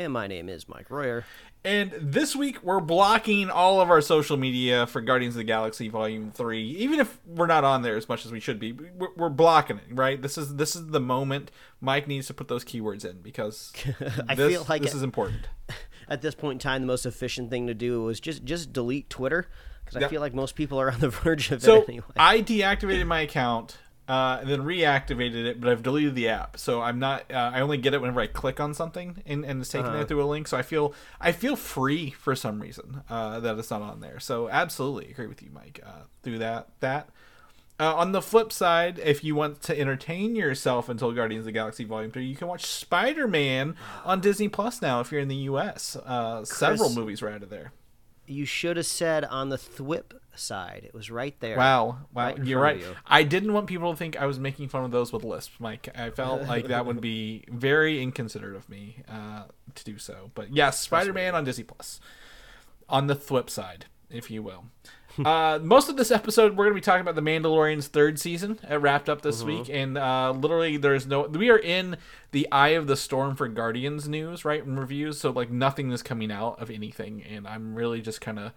And my name is Mike Royer. And this week, we're blocking all of our social media for Guardians of the Galaxy Volume 3. Even if we're not on there as much as we should be, we're blocking it, right? This is the moment Mike needs to put those keywords in, because I feel like this is important. At this point in time, the most efficient thing to do was just delete Twitter, because I feel like most people are on the verge of it anyway. I deactivated my account and then reactivated it, but I've deleted the app, so I'm not. I only get it whenever I click on something, and it's taking it through a link. So I feel free for some reason that it's not on there. So absolutely agree with you, Mike. Through that. On the flip side, if you want to entertain yourself until Guardians of the Galaxy Volume 3, you can watch Spider-Man on Disney Plus now if you're in the U.S. Chris, several movies right out of there. You should have said on the THWIP side. It was right there. Wow. Right, you're right. You. I didn't want people to think I was making fun of those with lisps, Mike. I felt like that would be very inconsiderate of me to do so. But yes, Spider-Man on Disney Plus, on the THWIP side, if you will. Most of this episode, we're going to be talking about The Mandalorian's third season. It wrapped up this week, and literally, we are in the eye of the storm for Guardians news, right, and reviews. So like nothing is coming out of anything, and I'm really just kind of.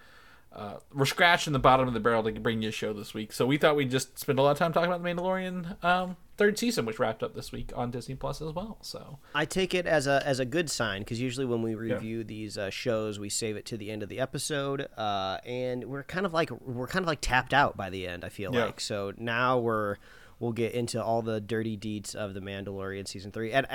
We're scratching the bottom of the barrel to bring you a show this week, so we thought we'd just spend a lot of time talking about The Mandalorian third season, which wrapped up this week on Disney Plus as well. So I take it as a good sign, because usually when we review these shows, we save it to the end of the episode, and we're kind of like tapped out by the end. I feel like so now we'll get into all the dirty deeds of The Mandalorian season 3, and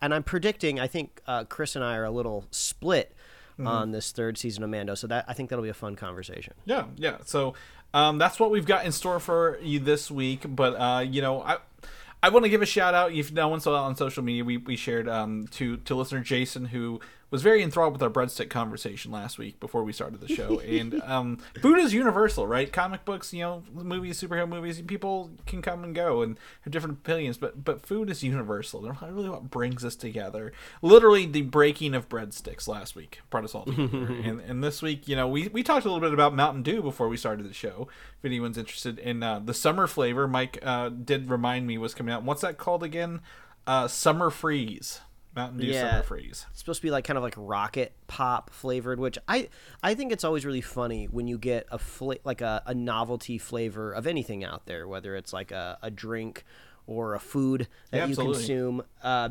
I'm predicting I think Chris and I are a little split. Mm-hmm. On this third season of Mando, so that I think that'll be a fun conversation. Yeah. So that's what we've got in store for you this week. But I want to give a shout out. If no one saw that on social media, we shared to listener Jason, who was very enthralled with our breadstick conversation last week before we started the show. And food is universal, right? Comic books, movies, superhero movies, people can come and go and have different opinions, but food is universal. And really, what brings us together? Literally, the breaking of breadsticks last week brought us all together. and this week, we talked a little bit about Mountain Dew before we started the show. If anyone's interested in the summer flavor, Mike did remind me was coming out. What's that called again? Summer Freeze. Mountain Dew Summer Freeze. It's supposed to be like kind of like rocket pop flavored, which I think it's always really funny when you get a novelty flavor of anything out there, whether it's like a drink or a food that you consume,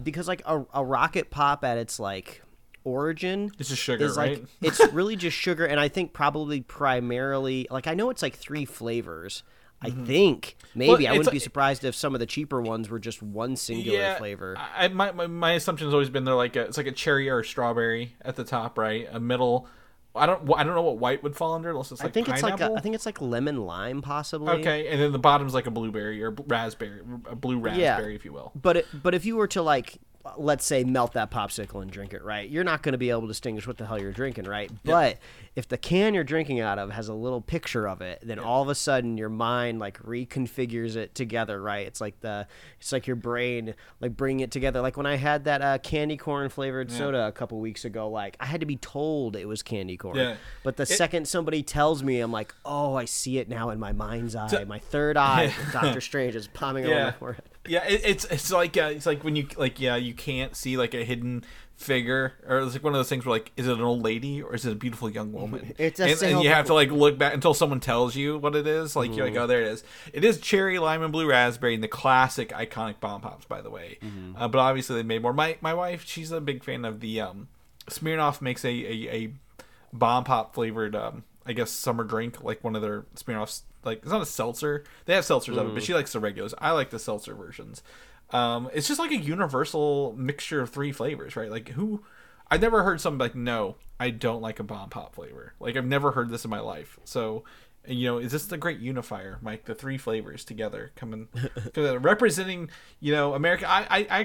because like a rocket pop at its like origin, it's just sugar, right? It's really just sugar, and I think probably primarily like I know it's like 3 flavors. I think maybe I wouldn't be surprised if some of the cheaper ones were just one singular flavor. My assumption has always been they're like it's like a cherry or a strawberry at the top, right? A middle. I don't know what white would fall under unless it's like pineapple. I think it's like lemon lime possibly. Okay, and then the bottom's like a blueberry or raspberry, a blue raspberry, if you will. But if you were to like. Let's say melt that popsicle and drink it, right? You're not going to be able to distinguish what the hell you're drinking, right? Yep. But if the can you're drinking out of has a little picture of it, then all of a sudden your mind like reconfigures it together, right? It's like your brain like bringing it together. Like when I had that candy corn flavored soda a couple weeks ago, like I had to be told it was candy corn. Yeah. But the second somebody tells me, I'm like, oh, I see it now in my mind's eye, my third eye. Doctor Strange is palming over my forehead. Yeah, it's like it's like when you like you can't see like a hidden figure, or it's like one of those things where like is it an old lady or is it a beautiful young woman? It's and you have to like look back until someone tells you what it is. Like you're like, oh, there it is. It is cherry, lime, and blue raspberry, and the classic iconic bomb pops, by the way. But obviously they made more. My wife, she's a big fan of the Smirnoff makes a bomb pop flavored I guess summer drink, like one of their Smirnoff's. Like it's not a seltzer. They have seltzers of it, but she likes the regulars. I like the seltzer versions. It's just like a universal mixture of 3 flavors, right? Like I've never heard somebody like, no, I don't like a bomb pop flavor. Like I've never heard this in my life. So You know, is this the great unifier, Mike? The three flavors together coming, representing, you know, America. I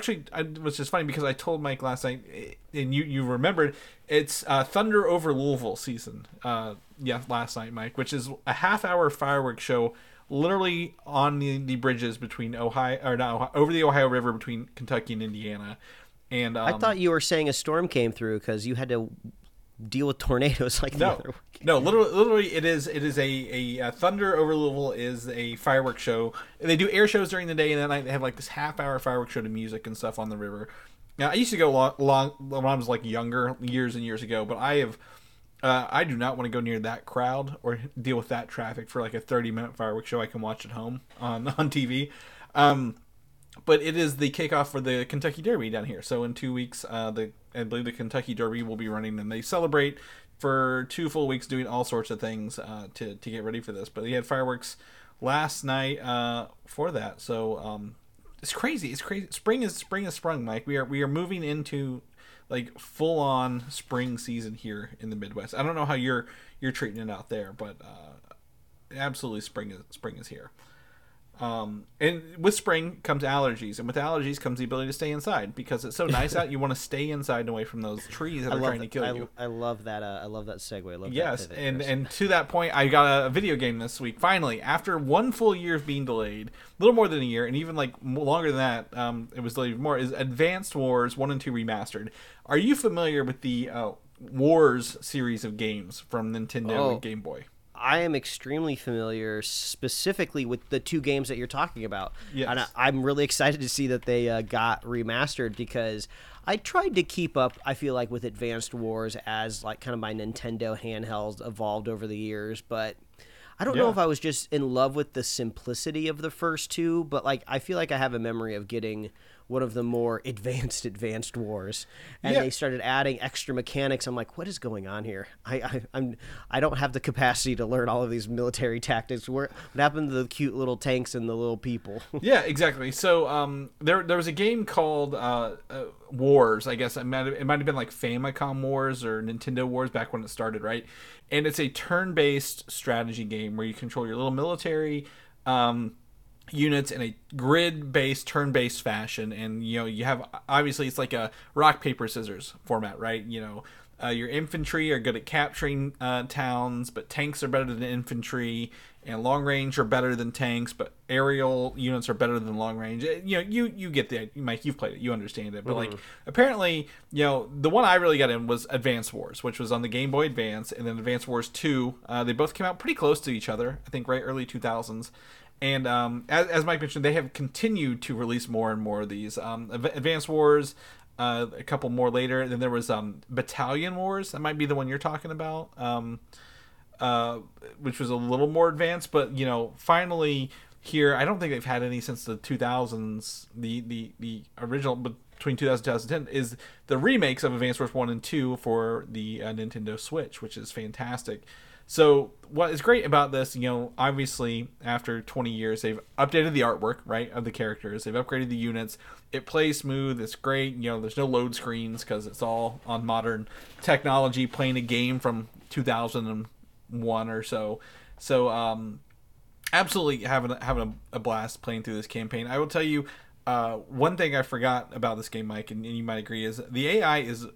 was just funny because I told Mike last night, and you remembered, it's Thunder over Louisville season. Last night, Mike, which is a half-hour fireworks show, literally on the bridges between over the Ohio River between Kentucky and Indiana. And I thought you were saying a storm came through because you had to deal with tornadoes like the other week. No, literally it is a Thunder over Louisville is a fireworks show. They do air shows during the day, and then they have like this half-hour fireworks show to music and stuff on the river. Now, I used to go long when I was like younger, years and years ago, but I have I do not want to go near that crowd or deal with that traffic for like a 30-minute fireworks show I can watch at home on TV. But it is the kickoff for the Kentucky Derby down here. So in 2 weeks, I believe the Kentucky Derby will be running, and they celebrate for 2 full weeks doing all sorts of things to get ready for this. But they had fireworks last night for that. So it's crazy. It's crazy. Spring has sprung, Mike. We are moving into like full on spring season here in the Midwest. I don't know how you're treating it out there, but absolutely spring is here. And with spring comes allergies, and with allergies comes the ability to stay inside because it's so nice out. You want to stay inside and away from those trees that are trying to kill you. I love that. I love that segue. I love yes, that and to that point, I got a video game this week. Finally, after 1 full year of being delayed, a little more than a year, and even like longer than that, it was delayed more. Is Advanced Wars 1 and 2 remastered? Are you familiar with the Wars series of games from Nintendo and Game Boy? I am extremely familiar, specifically with the 2 games that you're talking about. Yes. And I'm really excited to see that they got remastered because I tried to keep up, I feel like, with Advanced Wars as like kind of my Nintendo handhelds evolved over the years. But I don't know if I was just in love with the simplicity of the first 2, but like I feel like I have a memory of getting one of the more advanced wars, and they started adding extra mechanics. I'm like, what is going on here? I don't have the capacity to learn all of these military tactics. What happened to the cute little tanks and the little people? Yeah, exactly. So there was a game called Wars, I guess. It might have been like Famicom Wars or Nintendo Wars back when it started, right? And it's a turn-based strategy game where you control your little military units in a grid-based, turn-based fashion, and you know you have obviously it's like a rock paper scissors format, right? You know, your infantry are good at capturing towns, but tanks are better than infantry, and long range are better than tanks, but aerial units are better than long range. You know, you get the idea, Mike. You've played it, you understand it. But like apparently, you know, the one I really got in was Advance Wars, which was on the Game Boy Advance, and then Advance Wars 2. They both came out pretty close to each other, I think, right, early 2000s. And as Mike mentioned, they have continued to release more and more of these. Advanced Wars, a couple more later. And then there was Battalion Wars. That might be the one you're talking about, which was a little more advanced. But, you know, finally here, I don't think they've had any since the 2000s. The original, between 2000 and 2010, is the remakes of Advanced Wars 1 and 2 for the Nintendo Switch, which is fantastic. So what is great about this, you know, obviously after 20 years, they've updated the artwork, right, of the characters. They've upgraded the units. It plays smooth. It's great. You know, there's no load screens because it's all on modern technology playing a game from 2001 or so. So absolutely having a blast playing through this campaign. I will tell you one thing I forgot about this game, Mike, and you might agree, is the AI is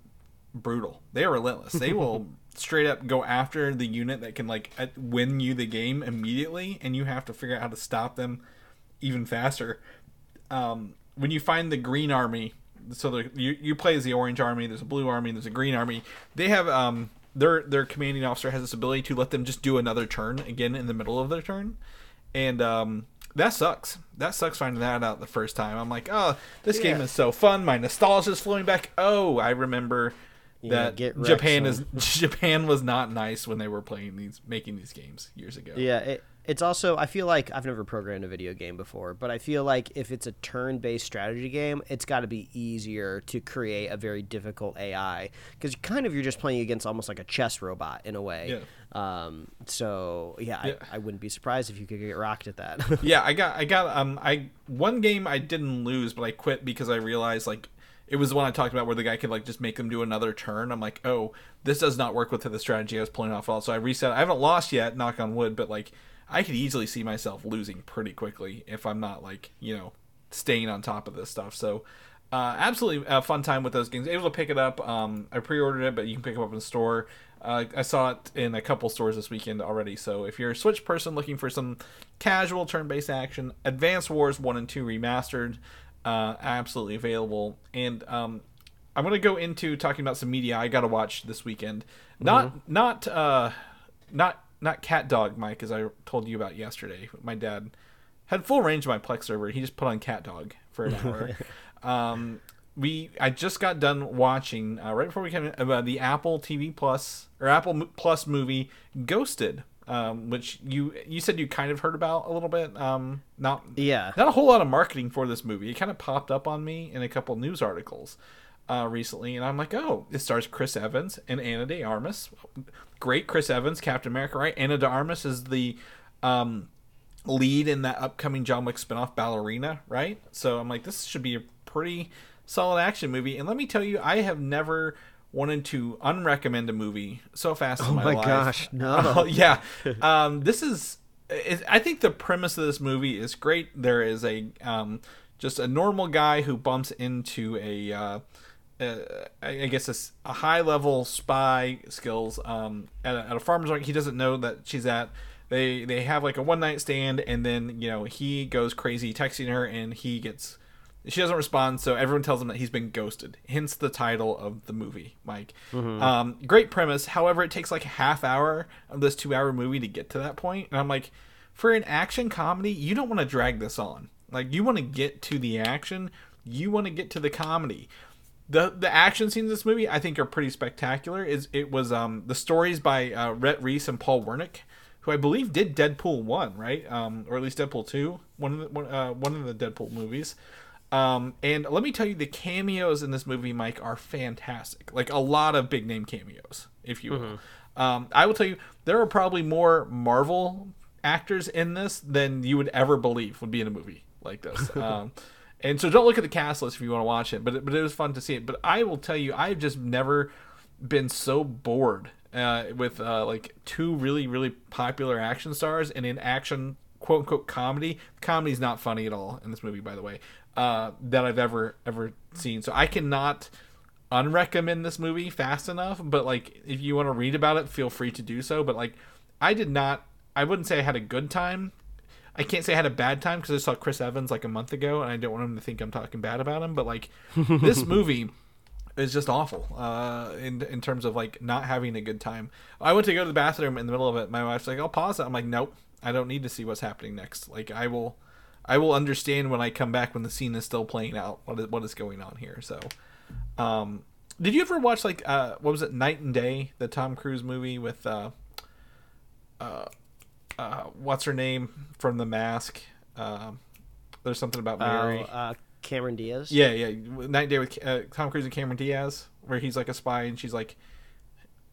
brutal. They are relentless. They will straight up go after the unit that can like win you the game immediately, and you have to figure out how to stop them even faster. When you find the green army, so you play as the orange army, there's a blue army, there's a green army. They have their commanding officer has this ability to let them just do another turn again in the middle of their turn, and that sucks. That sucks finding that out the first time. I'm like, oh, this game is so fun. My nostalgia is flowing back. Oh, I remember that Japan was not nice when they were making these games years ago. Yeah, it's also, I feel like I've never programmed a video game before, but I feel like if it's a turn-based strategy game, it's got to be easier to create a very difficult AI because kind of you're just playing against almost like a chess robot in a way. Yeah. I wouldn't be surprised if you could get rocked at that. Yeah, I got one game I didn't lose, but I quit because I realized like It was the one I talked about where the guy could like just make them do another turn. I'm like, oh, this does not work with the strategy I was pulling off. So I reset. I haven't lost yet, knock on wood, but like I could easily see myself losing pretty quickly if I'm not like, you know, staying on top of this stuff. So absolutely a fun time with those games. Able to pick it up. I pre-ordered it, but you can pick it up in the store. I saw it in a couple stores this weekend already. So if you're a Switch person looking for some casual turn-based action, Advanced Wars 1 and 2 Remastered, absolutely available. And I'm going to go into talking about some media I got to watch this weekend. Not Cat Dog, Mike, as I told you about yesterday. My dad had full range of my Plex server. He just put on Cat Dog for an hour. I just got done watching right before we came in, the Apple TV Plus or Apple Plus movie Ghosted, which you said you kind of heard about a little bit. Not a whole lot of marketing for this movie. It kind of popped up on me in a couple news articles recently, and I'm like, oh, it stars Chris Evans and Ana de Armas. Great. Chris Evans, Captain America, right? Ana de Armas is the lead in that upcoming John Wick spinoff, Ballerina, right? So I'm like, this should be a pretty solid action movie. And let me tell you, I have never wanted to unrecommend a movie so fast in my life. Oh my gosh, no. Yeah. I think the premise of this movie is great. There is a just a normal guy who bumps into a high level spy skills at a farmer's market. He doesn't know that she's at. They have like a one night stand, and then, you know, he goes crazy texting her, and she doesn't respond, so everyone tells him that he's been ghosted. Hence the title of the movie, Mike. Mm-hmm. Great premise. However, it takes like a half hour of this 2-hour movie to get to that point. And I'm like, for an action comedy, you don't want to drag this on. Like, you want to get to the action. You want to get to the comedy. The action scenes in this movie, I think, are pretty spectacular. It was the stories by Rhett Reese and Paul Wernick, who I believe did Deadpool 1, right? Or at least Deadpool 2, one of the Deadpool movies. And let me tell you, the cameos in this movie, Mike, are fantastic. Like, a lot of big name cameos, if you will. Mm-hmm. I will tell you, there are probably more Marvel actors in this than you would ever believe would be in a movie like this. And so don't look at the cast list if you want to watch it, but it was fun to see it. But I will tell you, I've just never been so bored with two really, really popular action stars and an action, quote unquote, comedy. The comedy's not funny at all in this movie, by the way. That I've ever seen. So I cannot unrecommend this movie fast enough, but like, if you want to read about it, feel free to do so. But like, I wouldn't say I had a good time. I can't say I had a bad time, because I saw Chris Evans like a month ago, and I don't want him to think I'm talking bad about him, but like, this movie is just awful in terms of like not having a good time. I went to go to the bathroom in the middle of it. My wife's like, I'll pause it. I'm like, nope, I don't need to see what's happening next. Like, I will understand when I come back, when the scene is still playing out, what is going on here. So, did you ever watch like what was it, Night and Day, the Tom Cruise movie with what's her name from The Mask? There's something about Mary. Cameron Diaz. Yeah, Night and Day with Tom Cruise and Cameron Diaz, where he's like a spy and she's like,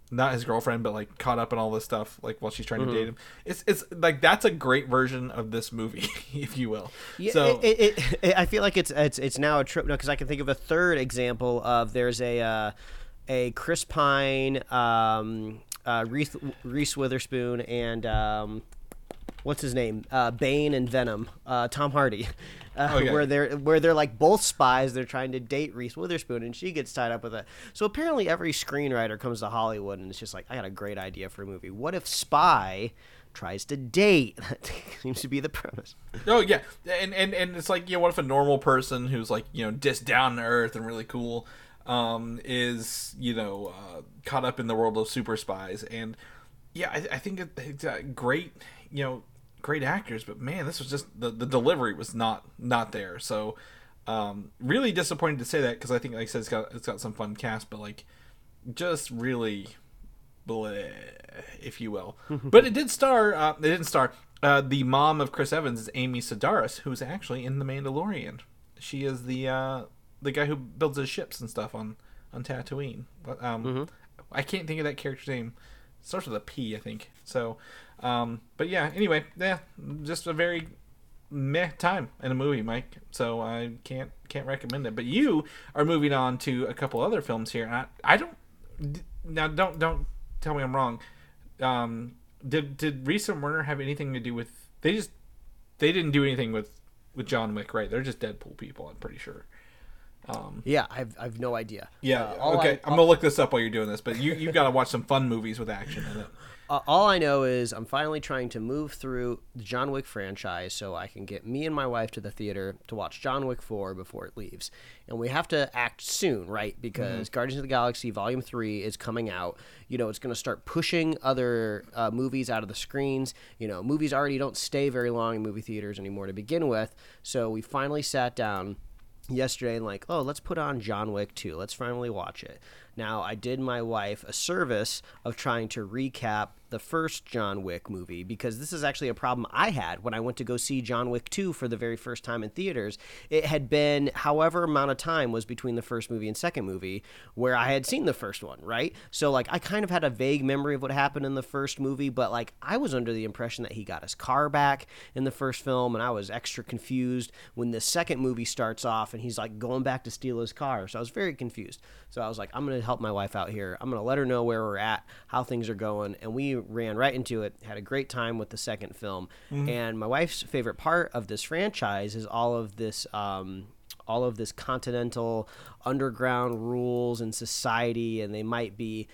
not his girlfriend, but like caught up in all this stuff, like while she's trying to date him. It's like, that's a great version of this movie, if you will. Yeah, so I feel like it's now a trip now, because I can think of a third example of, there's a Chris Pine, Reese Witherspoon, and what's his name? Bane and Venom. Tom Hardy. Okay. Where they're like both spies. They're trying to date Reese Witherspoon, and she gets tied up with it. So apparently every screenwriter comes to Hollywood and it's just like, I got a great idea for a movie. What if spy tries to date? That seems to be the premise. Oh yeah, and it's like, you know, what if a normal person who's like, you know, just down to earth and really cool, is, you know, caught up in the world of super spies. And yeah, I think it's great, you know, great actors, but man, this was just the delivery was not there. So really disappointed to say that, because I think, like I said, it's got some fun cast, but like, just really bleh, if you will. But it did star the mom of Chris Evans is Amy Sedaris, who's actually in The Mandalorian. She is the guy who builds his ships and stuff on Tatooine. But I can't think of that character's name. It starts with a P, I think. So but yeah, anyway, just a very meh time in a movie, Mike. So I can't recommend it. But you are moving on to a couple other films here. And I don't now. Don't tell me I'm wrong. Did Reese and Werner have anything to do with? They didn't do anything with John Wick, right? They're just Deadpool people, I'm pretty sure. Yeah, I've no idea. Yeah, okay. I'm going to look this up while you're doing this, but you've got to watch some fun movies with action in it. All I know is I'm finally trying to move through the John Wick franchise so I can get me and my wife to the theater to watch John Wick 4 before it leaves. And we have to act soon, right? Because Guardians of the Galaxy Volume 3 is coming out. You know, it's going to start pushing other movies out of the screens. You know, movies already don't stay very long in movie theaters anymore to begin with. So we finally sat down yesterday and like, oh, let's put on John Wick 2. Let's finally watch it. Now, I did my wife a service of trying to recap the first John Wick movie, because this is actually a problem I had when I went to go see John Wick 2 for the very first time in theaters. It had been however amount of time was between the first movie and second movie where I had seen the first one, right? So, like, I kind of had a vague memory of what happened in the first movie, but, like, I was under the impression that he got his car back in the first film, and I was extra confused when the second movie starts off and he's, like, going back to steal his car. So I was very confused. So I was like, I'm going to help my wife out here. I'm going to let her know where we're at, how things are going, and we ran right into it, had a great time with the second film. And my wife's favorite part of this franchise is all of this continental underground rules and society, and they might be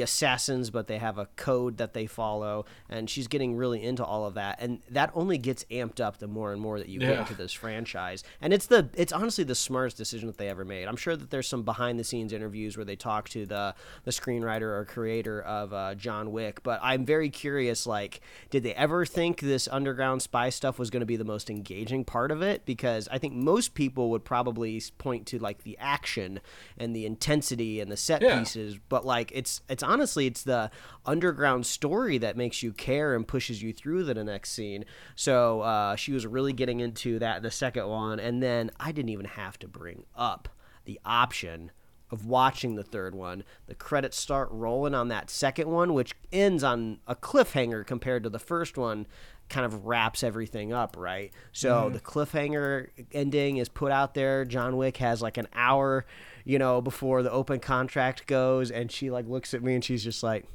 assassins, but they have a code that they follow, and she's getting really into all of that, and that only gets amped up the more and more that you get into this franchise. And it's honestly the smartest decision that they ever made. I'm sure that there's some behind the scenes interviews where they talk to the screenwriter or creator of John Wick, but I'm very curious, like, did they ever think this underground spy stuff was going to be the most engaging part of it? Because I think most people would probably point to, like, the action and the intensity and the set pieces, but, like, it's honestly, it's the underground story that makes you care and pushes you through to the next scene. So she was really getting into that in the second one. And then I didn't even have to bring up the option of watching the third one. The credits start rolling on that second one, which ends on a cliffhanger compared to the first one. Kind of wraps everything up, right? So the cliffhanger ending is put out there. John Wick has like an hour, you know, before the open contract goes, and she like looks at me and she's just like,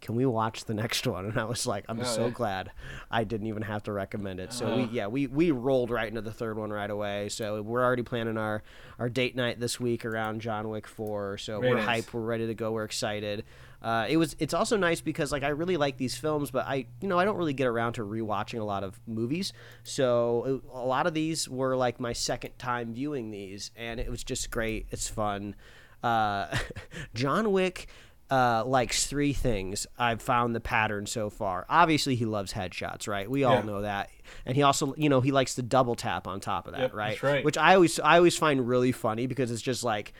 can we watch the next one? And I was like, I'm so glad I didn't even have to recommend it. So we rolled right into the third one right away. So we're already planning our date night this week around John Wick 4. So we're hyped. We're ready to go. We're excited. It's also nice because, like, I really like these films, but I don't really get around to rewatching a lot of movies. So a lot of these were like my second time viewing these, and it was just great. It's fun. John Wick likes three things. I've found the pattern so far. Obviously, he loves headshots, right? We all know that. And he also, you know, he likes the double tap on top of that, right? That's right. Which I always find really funny, because it's just like,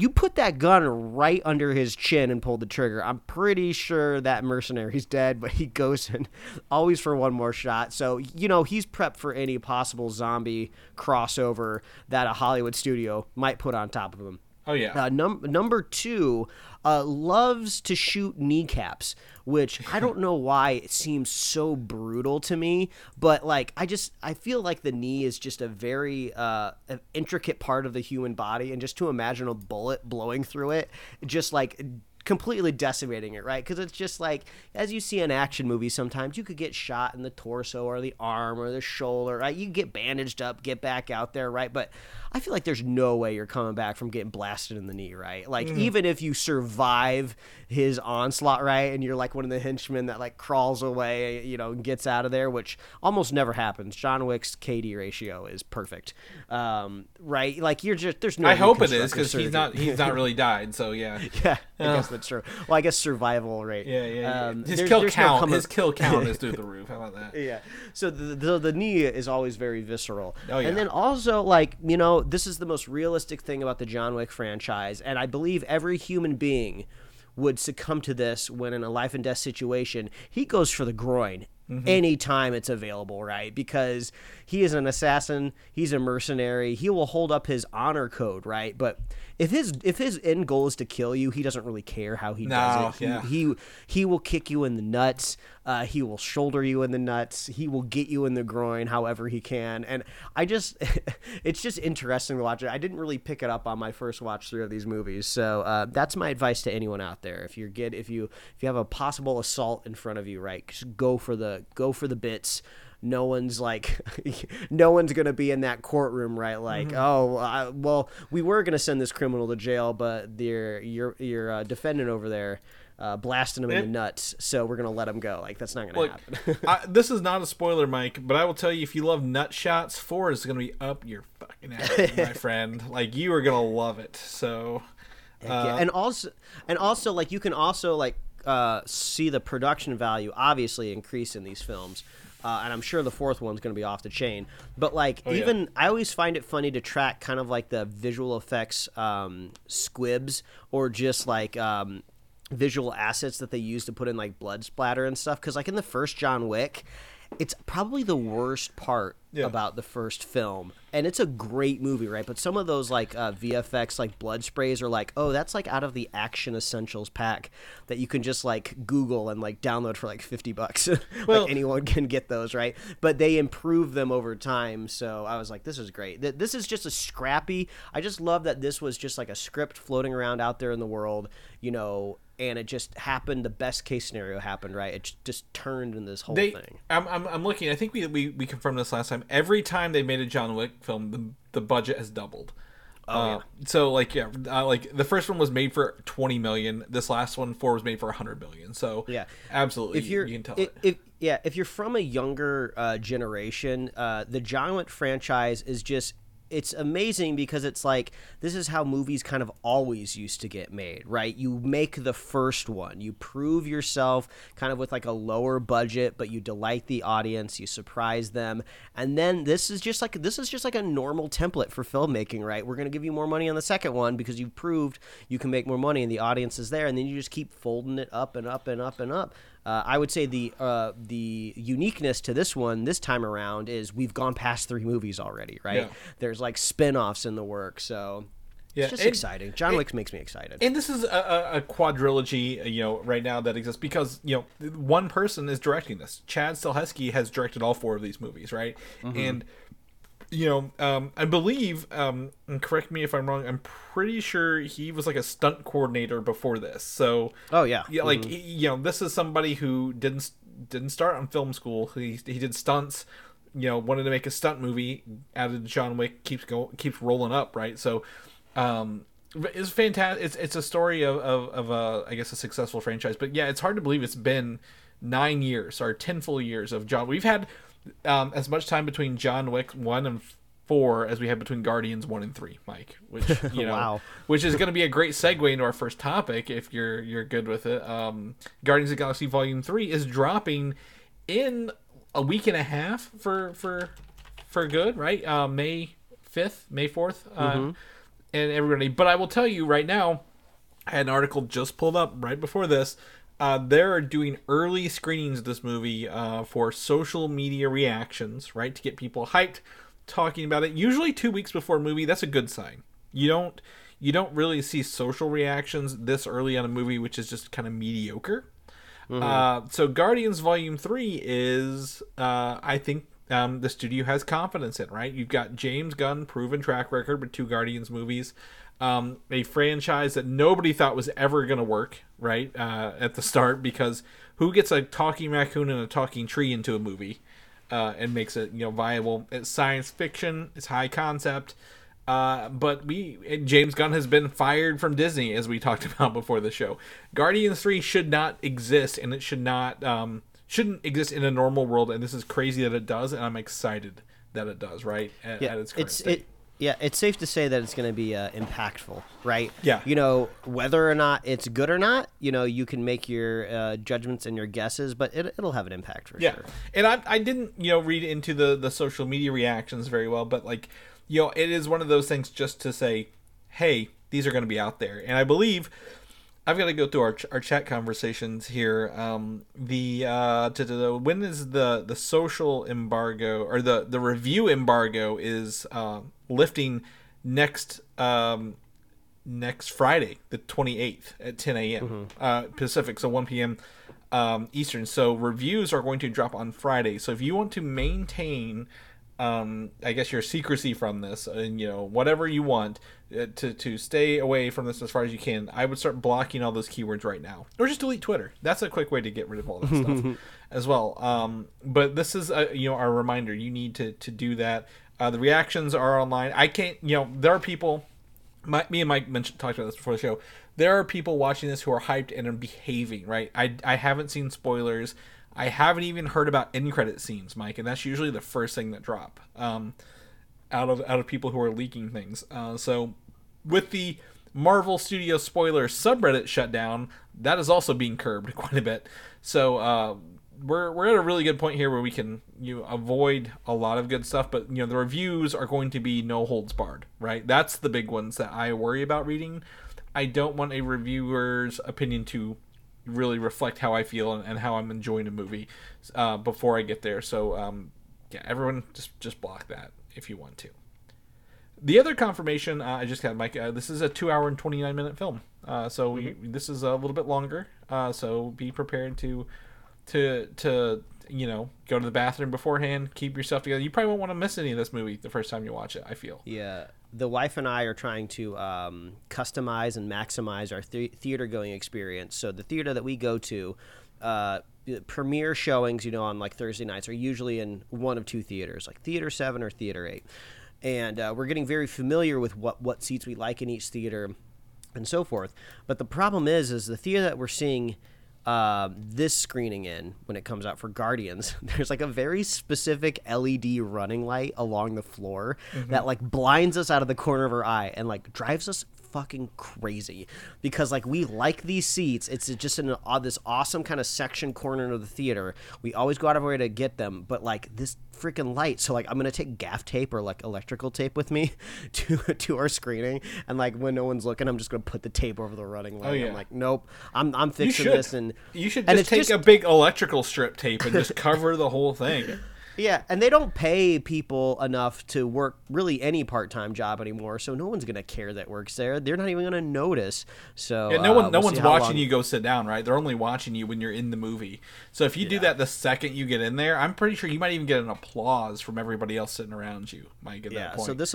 you put that gun right under his chin and pulled the trigger, I'm pretty sure that mercenary's dead, but he goes in always for one more shot. So, you know, he's prepped for any possible zombie crossover that a Hollywood studio might put on top of him. Oh, yeah. Number two, loves to shoot kneecaps, which I don't know why it seems so brutal to me, but, like, I feel like the knee is just a very intricate part of the human body, and just to imagine a bullet blowing through it, just, like, completely decimating it, right? Because it's just like, as you see in action movies, sometimes you could get shot in the torso or the arm or the shoulder, right? You get bandaged up, get back out there, right? But I feel like there's no way you're coming back from getting blasted in the knee, right? Like, even if you survive his onslaught, right, and you're like one of the henchmen that, like, crawls away, you know, and gets out of there, which almost never happens. John Wick's KD ratio is perfect, right? Like, you're just, there's no. I hope it is, because he's not really died, so yeah. I guess that's true. Well, I guess survival rate. Yeah. His kill count is through the roof. How about that? Yeah. So the knee is always very visceral. Oh, yeah. And then also, like, you know, this is the most realistic thing about the John Wick franchise, and I believe every human being would succumb to this when in a life and death situation. He goes for the groin anytime it's available, right? Because he is an assassin, he's a mercenary, he will hold up his honor code, right? But if his end goal is to kill you, he doesn't really care how he does it. Yeah. He will kick you in the nuts, he will shoulder you in the nuts, he will get you in the groin however he can. And I just it's just interesting to watch it. I didn't really pick it up on my first watch through of these movies. So that's my advice to anyone out there. If you have a possible assault in front of you, right, just go for the bits. No one's going to be in that courtroom, right? Like, we were going to send this criminal to jail, but your defendant over there blasting him in the nuts, so we're going to let him go. Like, that's not going to happen. This is not a spoiler, Mike, but I will tell you, if you love nut shots, 4 is going to be up your fucking ass, my friend. Like, you are going to love it. So, yeah. And also, like, you can also, like, see the production value obviously increase in these films. And I'm sure the fourth one's going to be off the chain. But, like, I always find it funny to track kind of, like, the visual effects squibs or just, like, visual assets that they use to put in, like, blood splatter and stuff. Because, like, in the first John Wick, it's probably the worst part about the first film. And it's a great movie, right? But some of those, like, VFX, like, blood sprays are like, oh, that's, like, out of the Action Essentials pack that you can just, like, Google and, like, download for, like, $50. Well, like, anyone can get those, right? But they improve them over time, so I was like, this is great. This is just a scrappy... I just love that this was just, like, a script floating around out there in the world, you know... And it just happened. The best case scenario happened, right? It just turned in this whole thing. I'm looking. I think we confirmed this last time. Every time they made a John Wick film, the budget has doubled. So like the first one was made for $20 million. This last one, 4, was made for $100 million. So yeah, absolutely. If you can tell if you're from a younger generation, the John Wick franchise is just. It's amazing because it's like this is how movies kind of always used to get made, right? You make the first one. You prove yourself kind of with like a lower budget, but you delight the audience. You surprise them. And then this is just like a normal template for filmmaking, right? We're going to give you more money on the second one because you've proved you can make more money and the audience is there. And then you just keep folding it up and up and up and up. I would say the uniqueness to this one this time around is we've gone past 3 movies already, right? Yeah. There's like spin-offs in the work, so it's just exciting. John Wick makes me excited. And this is a quadrilogy, you know, right now that exists because, you know, one person is directing this. Chad Stahelski has directed all 4 of these movies, right? Mm-hmm. And, you know, I believe, and correct me if I'm wrong, I'm pretty sure he was like a stunt coordinator before this. So, like, you know, this is somebody who didn't start on film school. He did stunts, you know, wanted to make a stunt movie. Added John Wick, keeps rolling up, right? So, it's fantastic. It's a story of I guess a successful franchise. But yeah, it's hard to believe it's been 9 years or 10 full years of John. We've had. As much time between John Wick 1 and 4 as we had between Guardians 1 and 3, Mike, which, you know, which is going to be a great segue into our first topic if you're good with it. Guardians of the Galaxy Volume 3 is dropping in a week and a half for good, right? May 4th, and everybody. But I will tell you right now, I had an article just pulled up right before this. They're doing early screenings of this movie for social media reactions, right? To get people hyped, talking about it. Usually 2 weeks before a movie, that's a good sign. You don't really see social reactions this early on a movie, which is just kind of mediocre. Mm-hmm. So Guardians Volume 3 is, I think, the studio has confidence in, right? You've got James Gunn, proven track record with 2 Guardians movies. A franchise that nobody thought was ever going to work, right, at the start, because who gets a talking raccoon and a talking tree into a movie and makes it, you know, viable? It's science fiction. It's high concept. But James Gunn has been fired from Disney, as we talked about before the show. Guardians 3 should not exist, and it shouldn't exist in a normal world, and this is crazy that it does, and I'm excited that it does, right, at its current state. Yeah, it's safe to say that it's going to be impactful, right? Yeah. You know, whether or not it's good or not, you know, you can make your judgments and your guesses, but it'll have an impact for sure. Yeah, and I didn't, you know, read into the social media reactions very well, but, like, you know, it is one of those things just to say, hey, these are going to be out there. And I believe I've got to go through our chat conversations here. When is the social embargo, or the review embargo is lifting next Friday, the 28th at 10 a.m. Pacific, so 1 p.m. Eastern. So reviews are going to drop on Friday. So if you want to maintain, I guess, your secrecy from this, and whatever you want to stay away from this as far as you can, I would start blocking all those keywords right now, or just delete Twitter. That's a quick way to get rid of all that stuff as well. But this is our reminder. You need to do that. The reactions are online. I can't. There are people. Me and Mike talked about this before the show. There are people watching this who are hyped and are behaving right. I haven't seen spoilers. I haven't even heard about end credit scenes, Mike, and that's usually the first thing that drop out of people who are leaking things. So with the Marvel Studios spoiler subreddit shutdown, that is also being curbed quite a bit. So we're at a really good point here where we can avoid a lot of good stuff, but the reviews are going to be no holds barred, right? That's the big ones that I worry about reading. I don't want a reviewer's opinion to really reflect how I feel and how I'm enjoying a movie before I get there. So everyone just block that if you want to. The other confirmation I just got, Mike, this is a 2 hour and 29 minute film, so this is a little bit longer, so be prepared to go to the bathroom beforehand. Keep yourself together. You probably won't want to miss any of this movie the first time you watch it, I feel. Yeah, the wife and I are trying to customize and maximize our theater going experience. So the theater that we go to, premiere showings, on like Thursday nights are usually in one of two theaters, like Theater 7 or Theater 8. And we're getting very familiar with what seats we like in each theater and so forth. But the problem is the theater that we're seeing this screening in, when it comes out for Guardians, there's like a very specific LED running light along the floor that like blinds us out of the corner of our eye and like drives us fucking crazy, because like we like these seats. It's just in this awesome kind of section corner of the theater. We always go out of our way to get them, but like this freaking light. So like I'm gonna take gaff tape or like electrical tape with me to our screening, and like when no one's looking, I'm just gonna put the tape over the running light. Oh, yeah. I'm like, nope, I'm fixing this. And you should just take a big electrical strip tape and just cover the whole thing. Yeah, and they don't pay people enough to work really any part-time job anymore, so no one's going to care that works there. They're not even going to notice. So yeah, no one's watching you go sit down, right? They're only watching you when you're in the movie. So if you do that the second you get in there, I'm pretty sure you might even get an applause from everybody else sitting around you, Mike, at that point. So this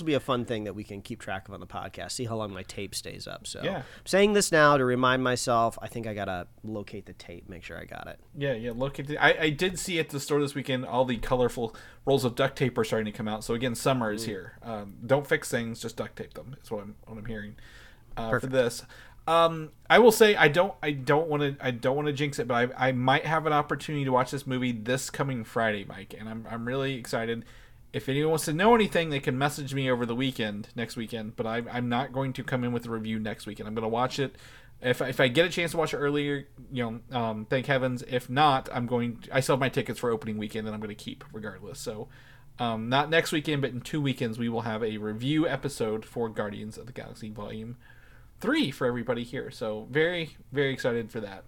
will be a fun thing that we can keep track of on the podcast, see how long my tape stays up. So I'm saying this now to remind myself. I think I got to locate the tape, make sure I got it. Yeah, locate it. I did see at the store this weekend all the colorful rolls of duct tape are starting to come out. So, again, summer is here. Don't fix things, just duct tape them is what I'm hearing for this. I will say I don't want to jinx it, but I might have an opportunity to watch this movie this coming Friday, Mike, and I'm really excited. If anyone wants to know anything, they can message me over the weekend, next weekend. But I'm not going to come in with a review next weekend. I'm going to watch it. If I get a chance to watch it earlier, thank heavens. If not, I still have my tickets for opening weekend, and I'm going to keep regardless. So not next weekend, but in 2 weekends, we will have a review episode for Guardians of the Galaxy Volume 3 for everybody here. So very, very excited for that.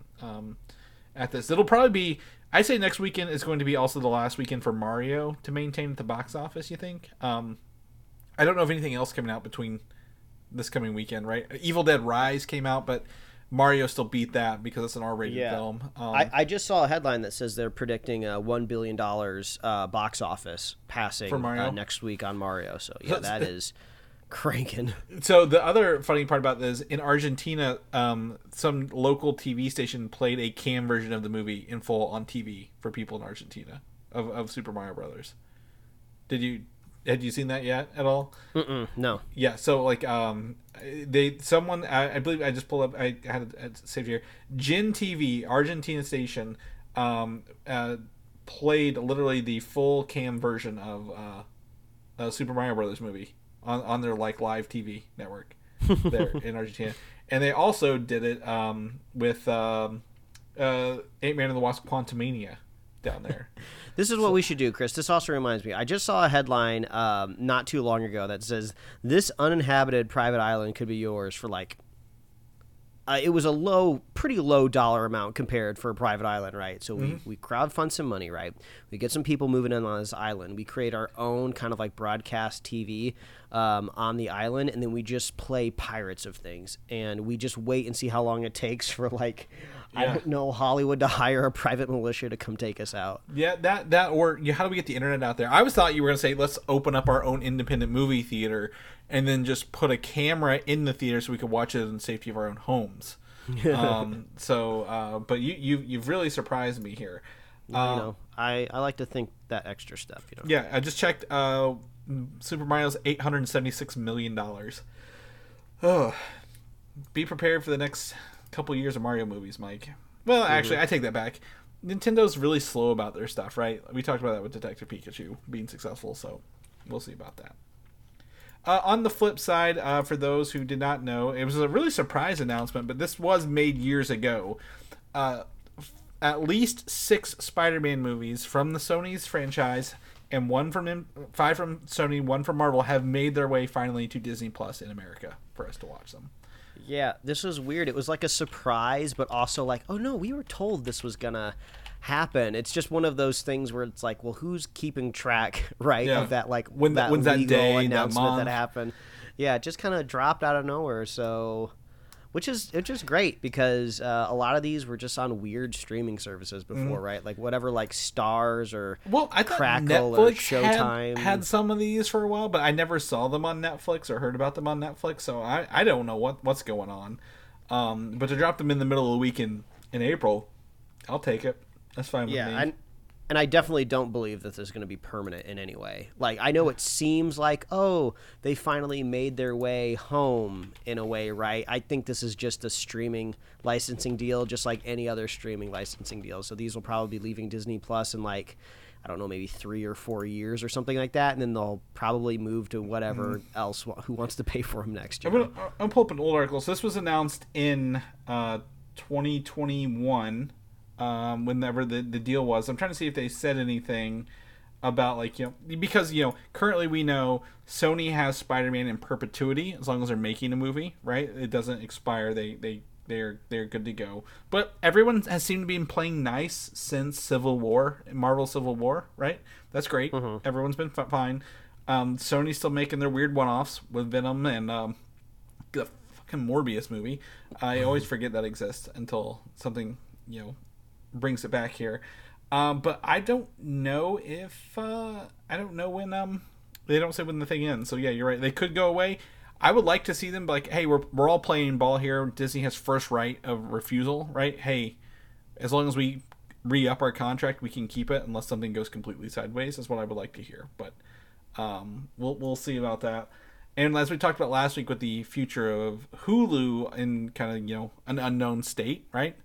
At this, it'll probably be. I say next weekend is going to be also the last weekend for Mario to maintain at the box office, you think? I don't know of anything else coming out between this coming weekend, right? Evil Dead Rise came out, but Mario still beat that because it's an R-rated film. I just saw a headline that says they're predicting a $1 billion box office passing for Mario next week on Mario. So, yeah, that is cranking. So the other funny part about this, in Argentina, some local TV station played a cam version of the movie in full on TV for people in Argentina of Super Mario Brothers. Had you seen that yet at all? No. Yeah, so like I believe I just pulled up, I had it saved here. Gin TV Argentina station played literally the full cam version of a Super Mario Brothers movie on their like live TV network there in Argentina. And they also did it with Ant-Man and the Wasp: Quantumania down there. This is what we should do, Chris. This also reminds me, I just saw a headline not too long ago that says this uninhabited private island could be yours for like It was a low, pretty low dollar amount compared for Private Island, right? So we crowdfund some money, right? We get some people moving in on this island. We create our own kind of like broadcast TV on the island, and then we just play pirates of things. And we just wait and see how long it takes for, like, I don't know, Hollywood to hire a private militia to come take us out. Yeah, that or how do we get the internet out there? I always thought you were going to say, let's open up our own independent movie theater and then just put a camera in the theater so we could watch it in the safety of our own homes. But you've really surprised me here. I like to think that extra stuff. You know. Yeah, I just checked Super Mario's $876 million. Oh, be prepared for the next couple years of Mario movies, Mike. Well, actually, I take that back. Nintendo's really slow about their stuff, right? We talked about that with Detective Pikachu being successful, so we'll see about that. On the flip side, for those who did not know, it was a really surprise announcement, but this was made years ago. At least 6 Spider-Man movies from the Sony's franchise, and 5 from Sony, 1 from Marvel, have made their way finally to Disney Plus in America for us to watch them. Yeah, this was weird. It was like a surprise, but also like, oh no, we were told this was gonna happen. It's just one of those things where it's like, well, who's keeping track, right? Yeah. Of that, like, when's that day, announcement that happened. Yeah, it just kind of dropped out of nowhere. So, which is great because a lot of these were just on weird streaming services before, right? Like whatever, like Stars or I thought Crackle Netflix or Showtime had some of these for a while, but I never saw them on Netflix or heard about them on Netflix. So I don't know what's going on. But to drop them in the middle of the week in April, I'll take it. That's fine with me. And I definitely don't believe that this is going to be permanent in any way. Like, I know it seems like, oh, they finally made their way home in a way, right? I think this is just a streaming licensing deal, just like any other streaming licensing deal. So these will probably be leaving Disney Plus in, like, I don't know, maybe 3 or 4 years or something like that, and then they'll probably move to whatever else who wants to pay for them next year. I'm pulling up an old article. So this was announced in 2021. Whenever the deal was. I'm trying to see if they said anything about, like, you know, because, you know, currently we know Sony has Spider-Man in perpetuity as long as they're making a movie, right? It doesn't expire. They're good to go. But everyone has seemed to be playing nice since Marvel Civil War, right? That's great. Mm-hmm. Everyone's been fine. Sony's still making their weird one-offs with Venom and the fucking Morbius movie. I always forget that exists until something, you know, brings it back here. But I don't know if I don't know when they don't say when the thing ends. So yeah, you're right, they could go away. I would like to see them like, hey, we're all playing ball here. Disney has first right of refusal, right? Hey, as long as we re-up our contract, we can keep it unless something goes completely sideways. That's what I would like to hear. But we'll see about that. And as we talked about last week with the future of Hulu in kind of, you know, an unknown state, right?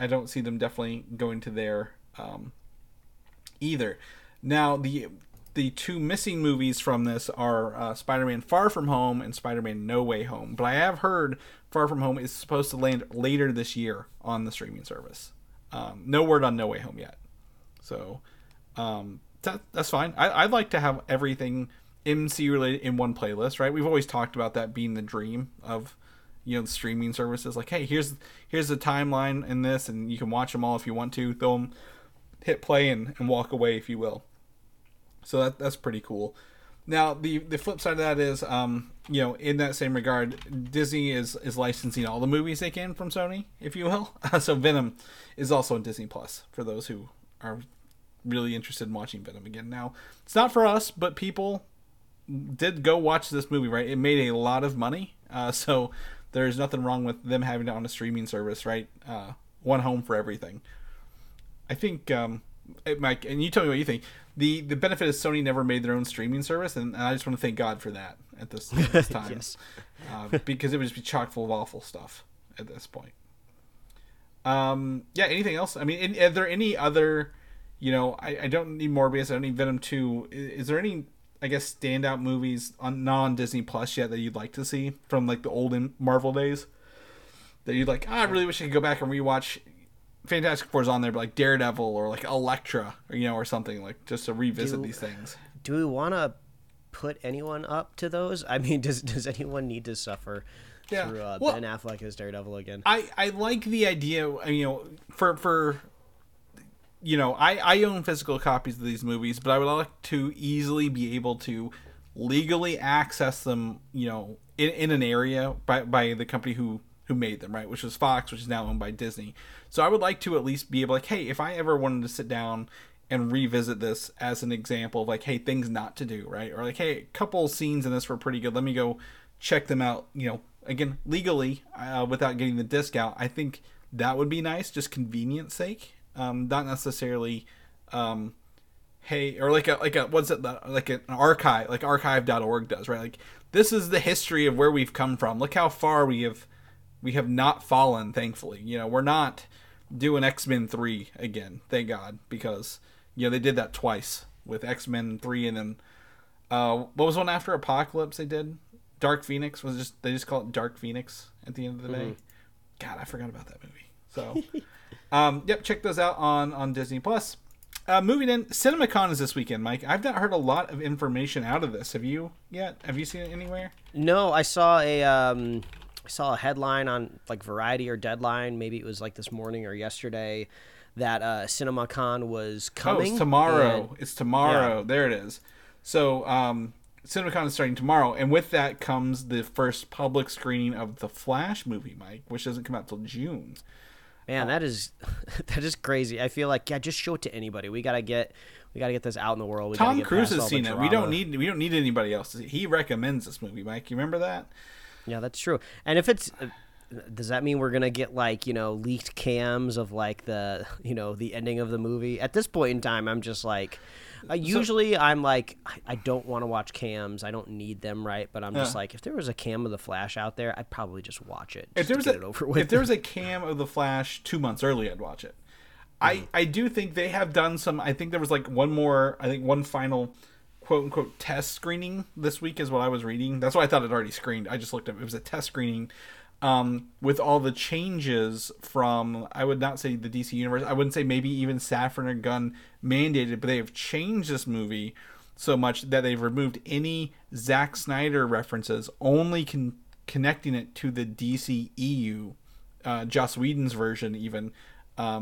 I don't see them definitely going to there either. Now, the 2 missing movies from this are Spider-Man Far From Home and Spider-Man No Way Home. But I have heard Far From Home is supposed to land later this year on the streaming service. No word on No Way Home yet. So that's fine. I'd like to have everything MCU-related in one playlist, right? We've always talked about that being the dream of, you know, the streaming services, like, hey, here's the timeline in this, and you can watch them all if you want to. Throw them, hit play, and walk away if you will. So that's pretty cool. Now the flip side of that is, you know, in that same regard, Disney is licensing all the movies they can from Sony, if you will. So Venom is also on Disney Plus for those who are really interested in watching Venom again. Now it's not for us, but people did go watch this movie, right? It made a lot of money, so. There's nothing wrong with them having it on a streaming service, right? One home for everything. I think, Mike, and you tell me what you think. The benefit is Sony never made their own streaming service, and I just want to thank God for that at this time. Yes. Because it would just be chock full of awful stuff at this point. Yeah, anything else? I mean, are there any other, you know, I don't need Morbius, I don't need Venom 2. Is there any, I guess, standout movies on non-Disney Plus yet that you'd like to see from, like, the old Marvel days that you'd like, I really wish I could go back and rewatch. Fantastic Four's on there, but like Daredevil or like Elektra, or, you know, or something, like, just to revisit these things. Do we want to put anyone up to those? I mean, does anyone need to suffer through Ben Affleck as Daredevil again. I like the idea, you know, for you know, I own physical copies of these movies, but I would like to easily be able to legally access them, you know, in an area by the company who made them, right, which was Fox, which is now owned by Disney. So I would like to at least be able, like, hey, if I ever wanted to sit down and revisit this as an example of, like, hey, things not to do, right? Or like, hey, a couple scenes in this were pretty good, let me go check them out, you know, again, legally, without getting the disc out. I think that would be nice, just convenience sake. Not necessarily, hey, or like a what's it, like an archive, like archive.org does, right? Like, this is the history of where we've come from. Look how far we have not fallen, thankfully. You know, we're not doing X-Men 3 again, thank God, because, you know, they did that twice with X-Men 3 and then what was one after Apocalypse they did? Dark Phoenix was just, they just call it Dark Phoenix at the end of the day. God, I forgot about that movie. So, yep, check those out on Disney Plus. Moving in, CinemaCon is this weekend, Mike. I've not heard a lot of information out of this. Have you yet? Have you seen it anywhere? No, I saw a headline on like Variety or Deadline. Maybe it was like this morning or yesterday that CinemaCon was coming. Oh, it's tomorrow. It's tomorrow. Yeah. There it is. So CinemaCon is starting tomorrow. And with that comes the first public screening of The Flash movie, Mike, which doesn't come out till June. Man, that is crazy. I feel like, yeah, just show it to anybody. We gotta get this out in the world. Tom Cruise has seen it. We don't need anybody else to see. He recommends this movie, Mike. You remember that? Yeah, that's true. And if it's, does that mean we're gonna get, like, you know, leaked cams of, like, the, you know, the ending of the movie? At this point in time, I'm just like, I'm like, I don't want to watch cams. I don't need them, right? But I'm just like, if there was a cam of the Flash out there, I'd probably just watch it. If there was a cam of the Flash 2 months early, I'd watch it. Mm-hmm. I do think they have done some. I think there was like one final, quote unquote, test screening this week is what I was reading. That's why I thought it already screened. I just looked up. It was a test screening with all the changes from, I would not say the DC Universe, I wouldn't say maybe even Safran or Gunn mandated, but they have changed this movie so much that they've removed any Zack Snyder references, only connecting it to the DCEU, Joss Whedon's version even, at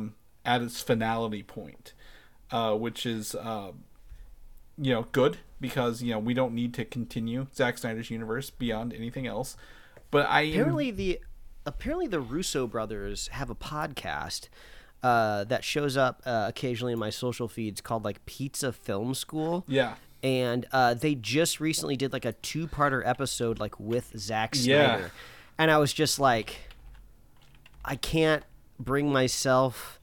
its finality point, which is, you know, good, because, you know, we don't need to continue Zack Snyder's universe beyond anything else. But apparently the Russo brothers have a podcast that shows up occasionally in my social feeds called, like, Pizza Film School. Yeah. And they just recently did, like, a two-parter episode, like, with Zack Snyder. Yeah. And I was just like, I can't bring myself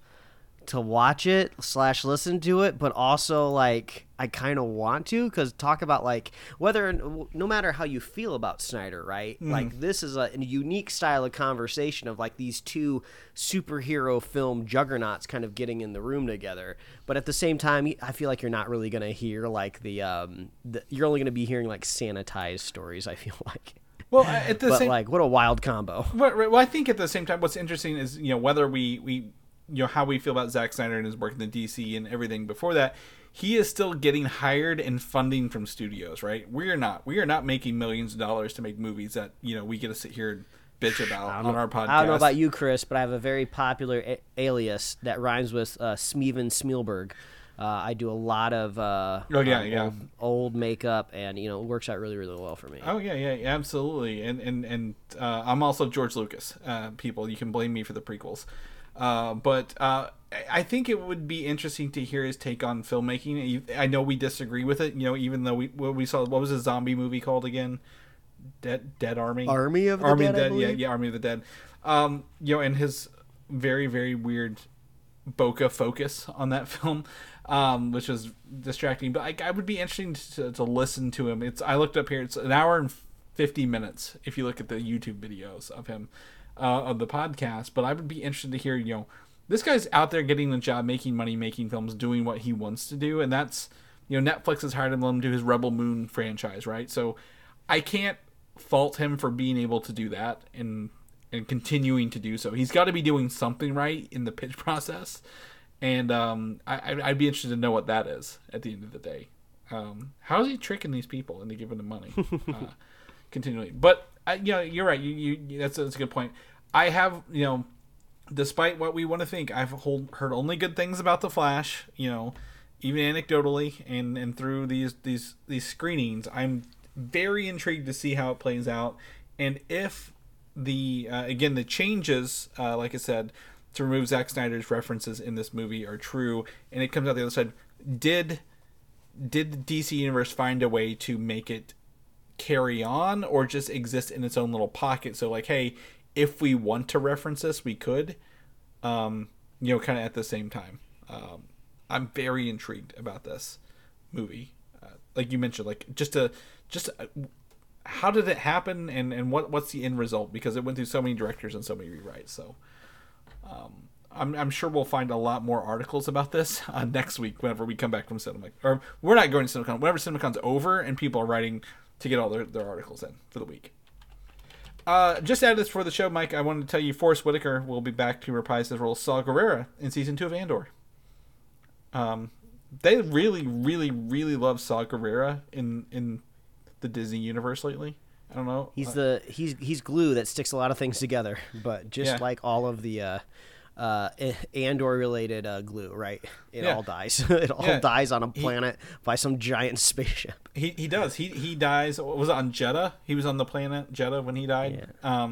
to watch it / listen to it, but also, like, I kind of want to, because talk about, like, whether, no matter how you feel about Snyder, right? Mm. Like, this is a unique style of conversation of, like, these two superhero film juggernauts kind of getting in the room together. But at the same time, I feel like you're not really going to hear, like, you're only going to be hearing, like, sanitized stories, I feel like. Well, what a wild combo. Well, I think at the same time, what's interesting is, you know, whether we you know, how we feel about Zack Snyder and his work in the DC and everything before that, he is still getting hired and funding from studios, right? We are not making millions of dollars to make movies that, you know, we get to sit here and bitch about on our podcast. I don't know about you, Chris, but I have a very popular alias that rhymes with Smeven Smielberg. I do a lot of old makeup, and, you know, it works out really, really well for me. Oh, yeah, absolutely. And I'm also George Lucas, people. You can blame me for the prequels. But I think it would be interesting to hear his take on filmmaking. I know we disagree with it, you know, even though we saw, what was the zombie movie called again? Dead Army? Army of the Dead, yeah, Army of the Dead. You know, and his very, very weird bokeh focus on that film, which was distracting. But I would be interesting to listen to him. I looked up here, it's an hour and 50 minutes if you look at the YouTube videos of him. Of the podcast, but I would be interested to hear, you know, this guy's out there getting the job, making money, making films, doing what he wants to do, and that's, you know, Netflix has hired him to do his Rebel Moon franchise, right? So I can't fault him for being able to do that and continuing to do so. He's got to be doing something right in the pitch process, and I'd be interested to know what that is at the end of the day. How is he tricking these people into giving him money? continually. But you're right. You that's a good point. I have despite what we want to think, I've heard only good things about The Flash. Even anecdotally and through these screenings, I'm very intrigued to see how it plays out, and if the again the changes, like I said, to remove Zack Snyder's references in this movie are true, and it comes out the other side. Did the DC Universe find a way to make it carry on or just exist in its own little pocket? So like, hey, if we want to reference this, we could, kind of at the same time. I'm very intrigued about this movie. Like you mentioned, like just how did it happen and what's the end result? Because it went through so many directors and so many rewrites. So I'm sure we'll find a lot more articles about this next week whenever we come back from CinemaCon. Or we're not going to CinemaCon. Whenever CinemaCon's over and people are writing to get all their articles in for the week. Just added this for the show, Mike. I wanted to tell you Forrest Whitaker will be back to reprise his role as Saw Gerrera in Season 2 of Andor. They really, really, really love Saw Gerrera in the Disney universe lately. I don't know. He's glue that sticks a lot of things together, but just like all of the Andor related glue, right? It all dies. It all dies on a planet by some giant spaceship. He does. He dies. Was it on Jedha? He was on the planet Jedha when he died. Yeah.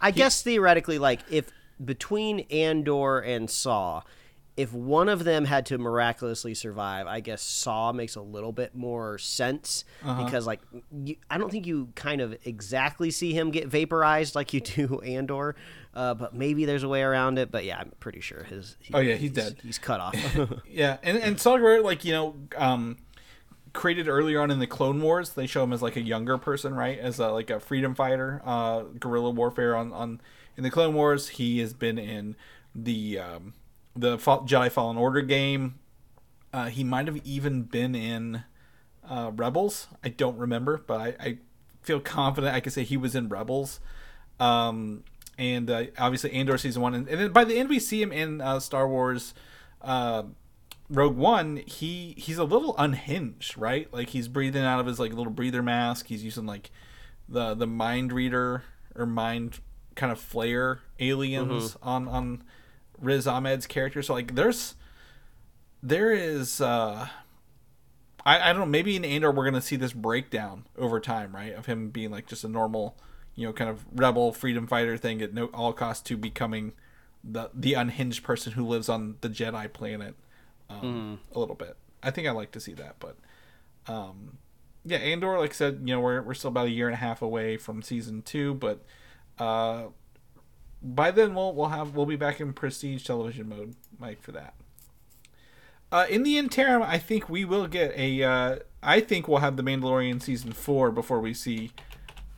I guess theoretically, like if between Andor and Saw, if one of them had to miraculously survive, I guess Saw makes a little bit more sense because, like, I don't think you kind of exactly see him get vaporized like you do Andor, but maybe there's a way around it. But yeah, I'm pretty sure he's dead. He's cut off. Yeah, and Saw Gerrera, like created earlier on in the Clone Wars, they show him as like a younger person, right? As a freedom fighter, guerrilla warfare on in the Clone Wars. He has been in the Jedi Fallen Order game. He might have even been in Rebels. I don't remember, but I feel confident I could say he was in Rebels. And obviously Andor Season 1. And then by the end we see him in Star Wars Rogue One. He's a little unhinged, right? Like he's breathing out of his like little breather mask. He's using like the mind reader or mind kind of flare aliens on Riz Ahmed's character. So like there is I don't know, maybe in Andor we're gonna see this breakdown over time, right, of him being like just a normal kind of rebel freedom fighter thing at all costs to becoming the unhinged person who lives on the Jedi planet a little bit. I think I like to see that, but Andor, like I said, we're still about a year and a half away from Season 2, but by then we'll be back in prestige television mode, Mike, for that. In the interim, I think we will get we'll have The Mandalorian Season 4 before we see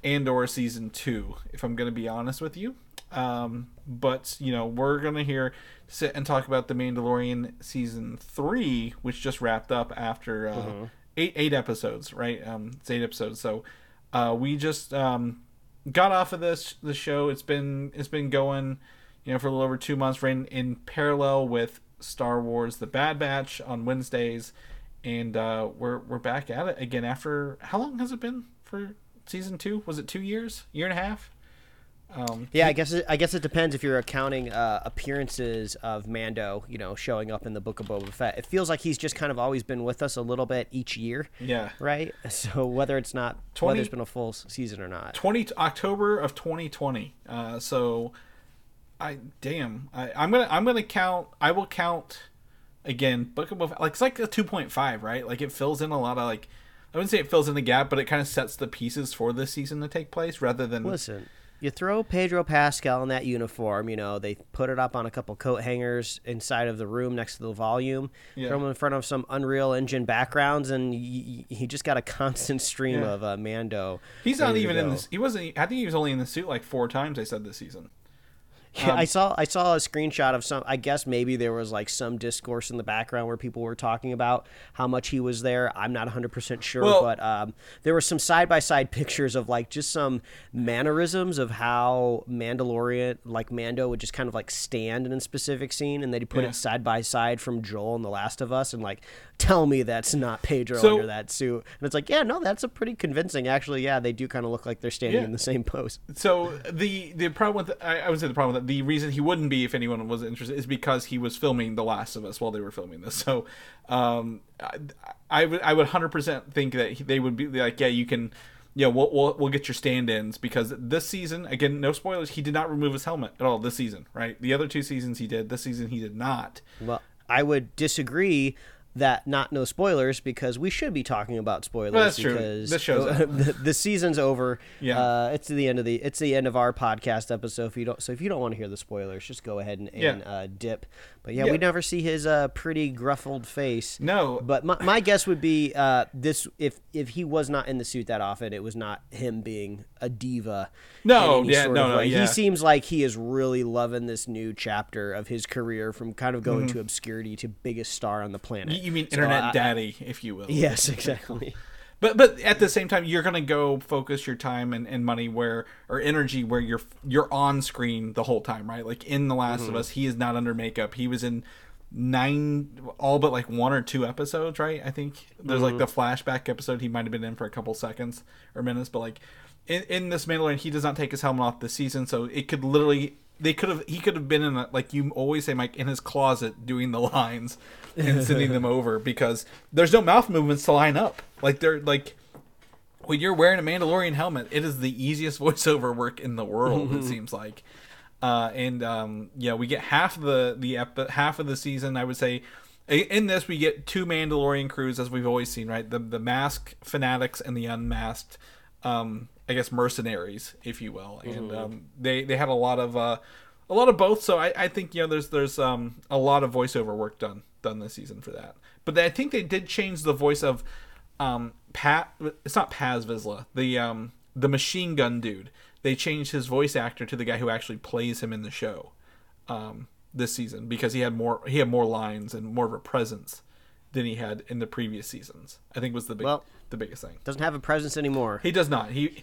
Andor Season 2, if I'm going to be honest with you. But we're going to sit and talk about The Mandalorian Season 3, which just wrapped up after eight episodes, right? It's 8 episodes, so we just got off of the show. It's been going, for a little over 2 months. Ran in parallel with Star Wars: The Bad Batch on Wednesdays, and we're back at it again after how long has it been for Season 2? Was it 2 years? Year and a half? I guess it depends if you're accounting appearances of Mando, showing up in the Book of Boba Fett. It feels like he's just kind of always been with us a little bit each year. Yeah. Right? So whether it's been a full season or not. October of 2020. I will count again Book of Boba Fett, like it's like a 2.5, right? Like it fills in a lot of, like, I wouldn't say it fills in the gap, but it kind of sets the pieces for the season to take place rather than You throw Pedro Pascal in that uniform, they put it up on a couple coat hangers inside of the room next to the volume, throw him in front of some Unreal Engine backgrounds, and he just got a constant stream of Mando. He's not even in this. He wasn't. I think he was only in the suit like 4 times, they said, this season. Yeah, I saw a screenshot of some, I guess maybe there was like some discourse in the background where people were talking about how much he was there. I'm not 100% sure, but there were some side-by-side pictures of like just some mannerisms of how Mandalorian, like Mando would just kind of like stand in a specific scene, and they'd put it side-by-side from Joel in The Last of Us, and like, tell me that's not Pedro under that suit. And it's like, yeah, no, that's a pretty convincing, actually. Yeah, they do kind of look like they're standing in the same pose. So the problem with, I would say the problem with that, the reason he wouldn't be, if anyone was interested, is because he was filming The Last of Us while they were filming this. So I would 100% think that they would be like, yeah, you can, yeah, we'll get your stand-ins, because this season, again, no spoilers, he did not remove his helmet at all this season, right? The other two seasons he did. This season he did not. Well, I would disagree that not no spoilers, because we should be talking about spoilers. Well, that's because true. This show's the season's over. Yeah, it's the end of it's the end of our podcast episode. If you don't want to hear the spoilers, just go ahead and dip. But yeah, we never see his pretty gruffled face. No, but my guess would be this: if he was not in the suit that often, it was not him being a diva. No, he seems like he is really loving this new chapter of his career, from kind of going to obscurity to biggest star on the planet. You mean internet daddy, if you will. Yes, exactly. But at the same time, you're going to go focus your time and money or energy where you're on screen the whole time, right? Like in The Last of Us, he is not under makeup. He was in 9, all but like 1 or 2 episodes, right? I think there's like the flashback episode he might have been in for a couple seconds or minutes, but like in this Mandalorian, he does not take his helmet off this season, so it could literally... He could have been in, like you always say, Mike, in his closet doing the lines and sending them over, because there's no mouth movements to line up. Like they're like, when you're wearing a Mandalorian helmet, it is the easiest voiceover work in the world. It seems like, we get half of the season. I would say in this we get 2 Mandalorian crews, as we've always seen, right? The masked fanatics and the unmasked. I guess mercenaries, if you will, and they had a lot of both. So I think there's a lot of voiceover work done this season for that. But I think they did change the voice of Pat. It's not Paz Vizsla, the machine gun dude. They changed his voice actor to the guy who actually plays him in the show this season, because he had more lines and more of a presence than he had in the previous seasons. I think was the biggest thing. Doesn't have a presence anymore. He does not. He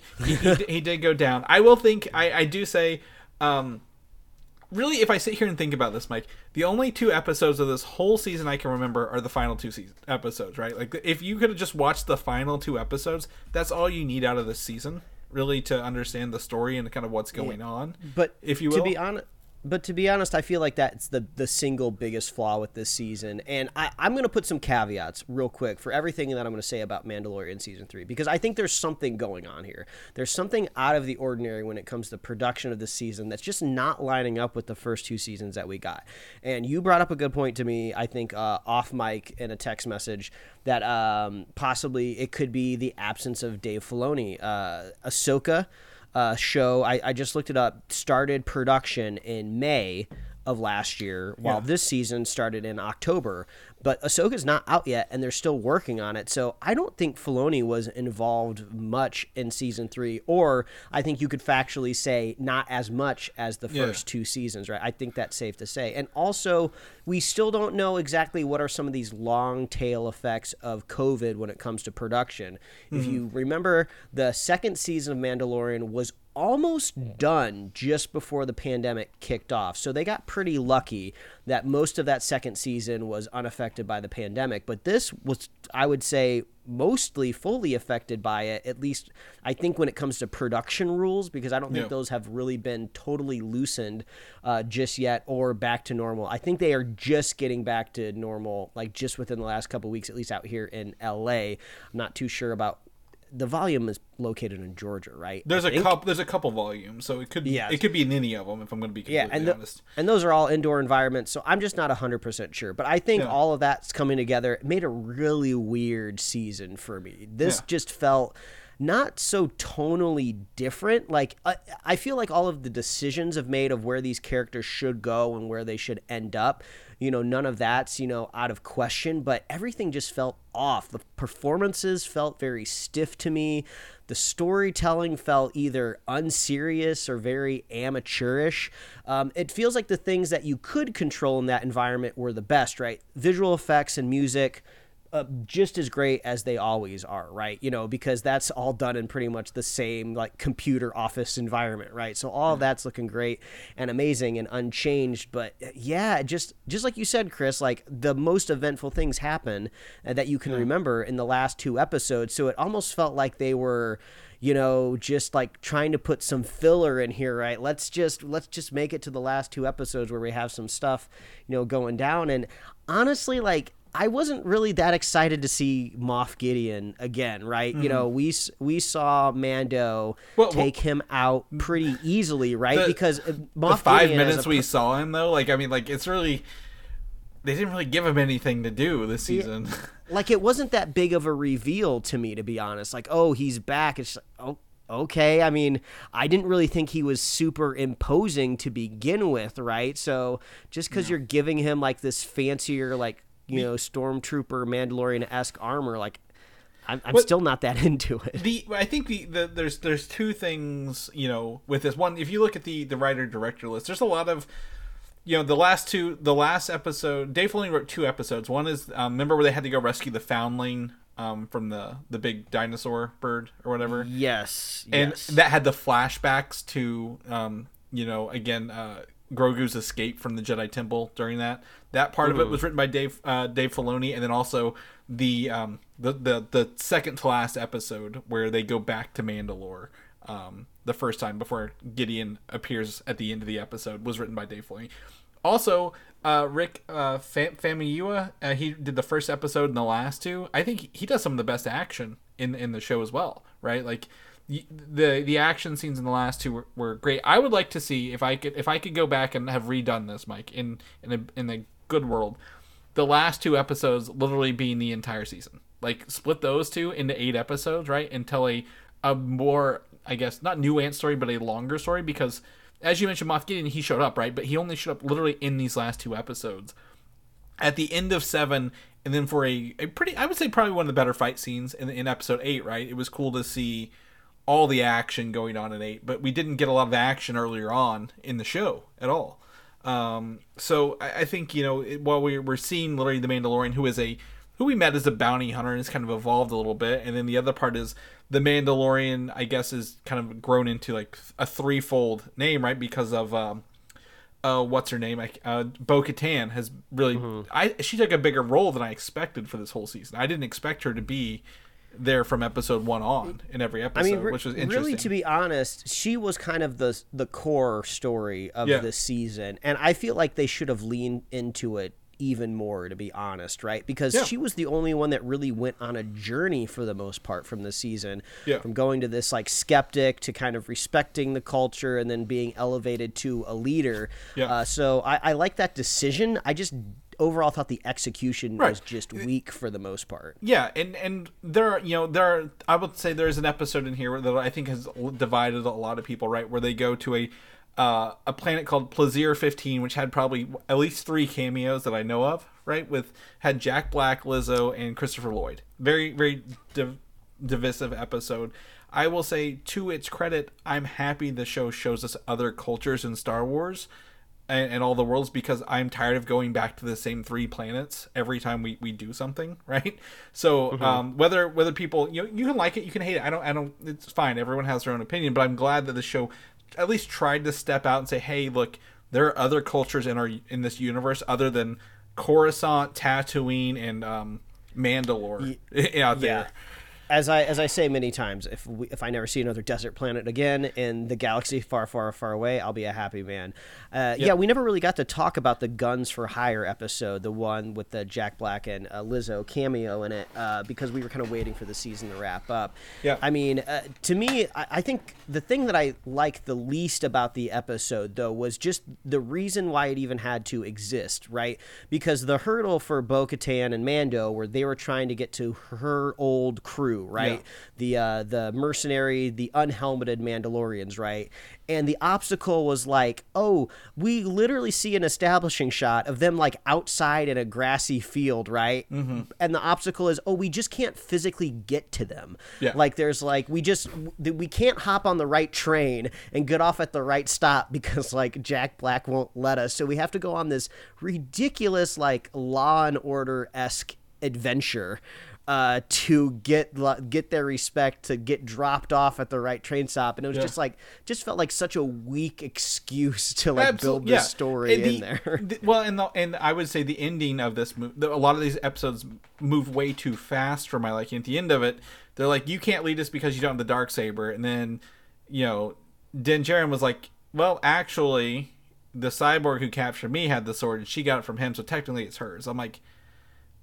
did go down. I will think. I do say. Really, if I sit here and think about this, Mike, the only 2 episodes of this whole season I can remember are the final 2 episodes. Right? Like if you could have just watched the final 2 episodes, that's all you need out of this season, really, to understand the story and kind of what's going on. But if you will, to be honest, I feel like that's the single biggest flaw with this season. And I'm going to put some caveats real quick for everything that I'm going to say about Mandalorian Season 3, because I think there's something going on here. There's something out of the ordinary when it comes to production of this season that's just not lining up with the first 2 seasons that we got. And you brought up a good point to me, I think, off mic in a text message, that possibly it could be the absence of Dave Filoni. Ahsoka... show, I just looked it up, started production in May of last year, while this season started in October. But Ahsoka's not out yet, and they're still working on it. So I don't think Filoni was involved much in Season 3, or I think you could factually say not as much as the first 2 seasons, right? I think that's safe to say. And also, we still don't know exactly what are some of these long tail effects of COVID when it comes to production. Mm-hmm. If you remember, the second season of Mandalorian was almost done just before the pandemic kicked off. So they got pretty lucky that most of that second season was unaffected by the pandemic. But this was, I would say, mostly fully affected by it, at least I think when it comes to production rules, because I don't think those have really been totally loosened just yet or back to normal. I think they are just getting back to normal, like just within the last couple of weeks, at least out here in LA. I'm not too sure about the volume is located in Georgia, right? There's a couple volumes, so it could be in any of them, if I'm going to be completely honest. And those are all indoor environments, so I'm just not 100% sure. But I think all of that's coming together. It made a really weird season for me. This just felt not so tonally different. Like, I feel like all of the decisions I've made of where these characters should go and where they should end up, you know, none of that's, you know, out of question, but everything just felt off. The performances felt very stiff to me. The storytelling felt either unserious or very amateurish. It feels like the things that you could control in that environment were the best, right? Visual effects and music, just as great as they always are, right? You know, because that's all done in pretty much the same, like, computer office environment, right? So all that's looking great and amazing and unchanged. But yeah, just like you said, Chris, like, the most eventful things happen that you can remember in the last two episodes. So it almost felt like they were, you know, just like trying to put some filler in here, right? Let's just make it to the last two episodes where we have some stuff, you know, going down. And honestly, like, I wasn't really that excited to see Moff Gideon again, right? Mm-hmm. You know, we saw Mando take him out pretty easily, right? Because Moff Gideon, the 5 minutes we saw him, though, like, I mean, like, it's really, they didn't really give him anything to do this season. Yeah. Like, it wasn't that big of a reveal to me, to be honest. Like, oh, he's back. It's like, oh, okay. I mean, I didn't really think he was super imposing to begin with, right? So just because you're giving him, like, this fancier, like, you know, stormtrooper Mandalorian-esque armor, like, I'm still not that into it. I think there's two things, you know, with this one. If you look at the writer director list, there's a lot of, you know, the last episode, Dave Filoni wrote two episodes. One is, remember where they had to go rescue the foundling from the big dinosaur bird or whatever? Yes. And that had the flashbacks to, you know, again, Grogu's escape from the Jedi Temple during that part of it was written by Dave Filoni, and then also the second to last episode where they go back to Mandalore the first time before Gideon appears at the end of the episode was written by Dave Filoni. Also, Rick Famuyiwa, he did the first episode and the last two. I think he does some of the best action in the show as well, right? Like, the action scenes in the last two were great. I would like to see if I could go back and have redone this, Mike, in a good world, the last two episodes literally being the entire season. Like, split those two into 8 episodes, right, and tell a more, I guess, not nuanced story, but a longer story. Because as you mentioned, Moff Gideon, he showed up, right, but he only showed up literally in these last two episodes. At the end of 7, and then for a pretty, I would say probably one of the better fight scenes in episode 8, right? It was cool to see all the action going on in 8, but we didn't get a lot of action earlier on in the show at all. So I think, you know, while we're seeing literally the Mandalorian, who we met as a bounty hunter and has kind of evolved a little bit, and then the other part is the Mandalorian, I guess, is kind of grown into like a threefold name, right? Because of what's her name? Bo-Katan has really, she took a bigger role than I expected for this whole season. I didn't expect her to be there from episode 1 on in every episode, which was interesting. Really, to be honest, she was kind of the core story of this season, and I feel like they should have leaned into it even more, to be honest, right? Because she was the only one that really went on a journey for the most part from the season, from going to this like skeptic to kind of respecting the culture and then being elevated to a leader. So I like that decision. I just overall thought the execution was just weak for the most part. Yeah, and there are, I would say there's an episode in here that I think has divided a lot of people, right? Where they go to a planet called Plaisir 15, which had probably at least 3 cameos that I know of, right? Had Jack Black, Lizzo, and Christopher Lloyd. Very, very divisive episode. I will say, to its credit, I'm happy the show shows us other cultures in Star Wars and all the worlds, because I'm tired of going back to the same 3 planets every time we do something, right? So whether people, you know, you can like it, you can hate it, I don't, it's fine, everyone has their own opinion, but I'm glad that the show at least tried to step out and say, hey, look, there are other cultures in this universe other than Coruscant, Tatooine, and Mandalore out there. Yeah. As I say many times, if I never see another desert planet again in the galaxy far, far, far away, I'll be a happy man. Yeah, we never really got to talk about the Guns for Hire episode, the one with the Jack Black and Lizzo cameo in it, because we were kind of waiting for the season to wrap up. Yeah. I mean, to me, I think the thing that I liked the least about the episode, though, was just the reason why it even had to exist, right? Because the hurdle for Bo-Katan and Mando were they were trying to get to her old crew, crew, right? Yeah. The mercenary, the unhelmeted Mandalorians, right? And the obstacle was like, oh, we literally see an establishing shot of them like outside in a grassy field, right? Mm-hmm. And the obstacle is, oh, we just can't physically get to them. Yeah. Like there's like, we can't hop on the right train and get off at the right stop because like Jack Black won't let us. So we have to go on this ridiculous like Law and Order-esque adventure to get their respect, to get dropped off at the right train stop. And it was just felt like such a weak excuse to like build this story in there. And I would say the ending of this movie, a lot of these episodes move way too fast for my liking. At the end of it, they're like, you can't lead us because you don't have the Darksaber. And then, you know, Din Djarin was like, well, actually the cyborg who captured me had the sword and she got it from him. So technically it's hers. I'm like,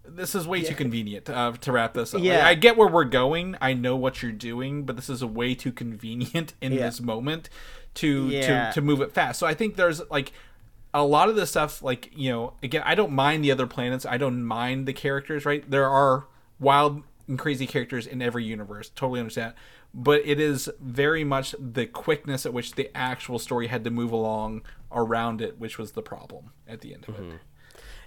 this is way too convenient to wrap this up. Yeah. Like, I get where we're going. I know what you're doing, but this is way too convenient in this moment to move it fast. So I think there's like a lot of this stuff, like, you know, again, I don't mind the other planets. I don't mind the characters, right? There are wild and crazy characters in every universe. Totally understand. But it is very much the quickness at which the actual story had to move along around it, which was the problem at the end of it.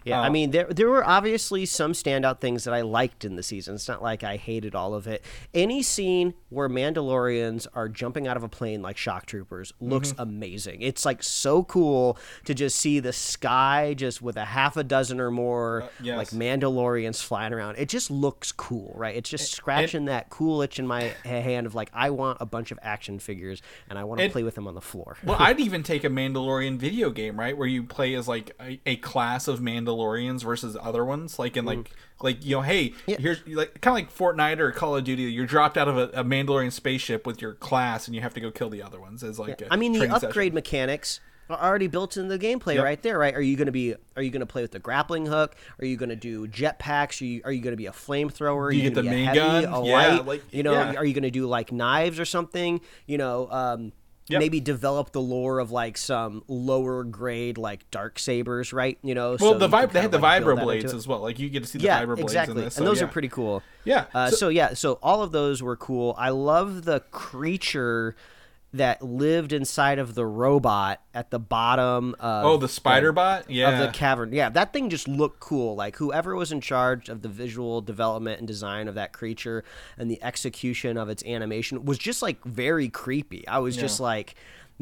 Yeah, I mean, there were obviously some standout things that I liked in the season. It's not like I hated all of it. Any scene where Mandalorians are jumping out of a plane like shock troopers looks amazing. It's like so cool to just see the sky just with a half a dozen or more like Mandalorians flying around. It just looks cool, right? It's just scratching that cool itch in my hand of like, I want a bunch of action figures and I want to play with them on the floor. Well, I'd even take a Mandalorian video game, right? Where you play as like a class of Mandalorians versus other ones, like in like you know, hey, here's like kind of like Fortnite or Call of Duty. You're dropped out of a Mandalorian spaceship with your class, and you have to go kill the other ones. As like, I mean, the upgrade mechanics are already built into the gameplay right there, right? Are you gonna play with the grappling hook? Are you gonna do jetpacks? Are you gonna be a flamethrower? Do you get the main gun? Light? Like, you know, are you gonna do like knives or something? You know, maybe develop the lore of like some lower grade like dark sabers, right? You know, well, so they had the vibro blades as well. Like you get to see the vibro blades in this, so, and those are pretty cool. Yeah. So all of those were cool. I love the creature that lived inside of the robot at the bottom of the spider bot of the cavern. Yeah, that thing just looked cool. Like whoever was in charge of the visual development and design of that creature and the execution of its animation was just like very creepy. I was just like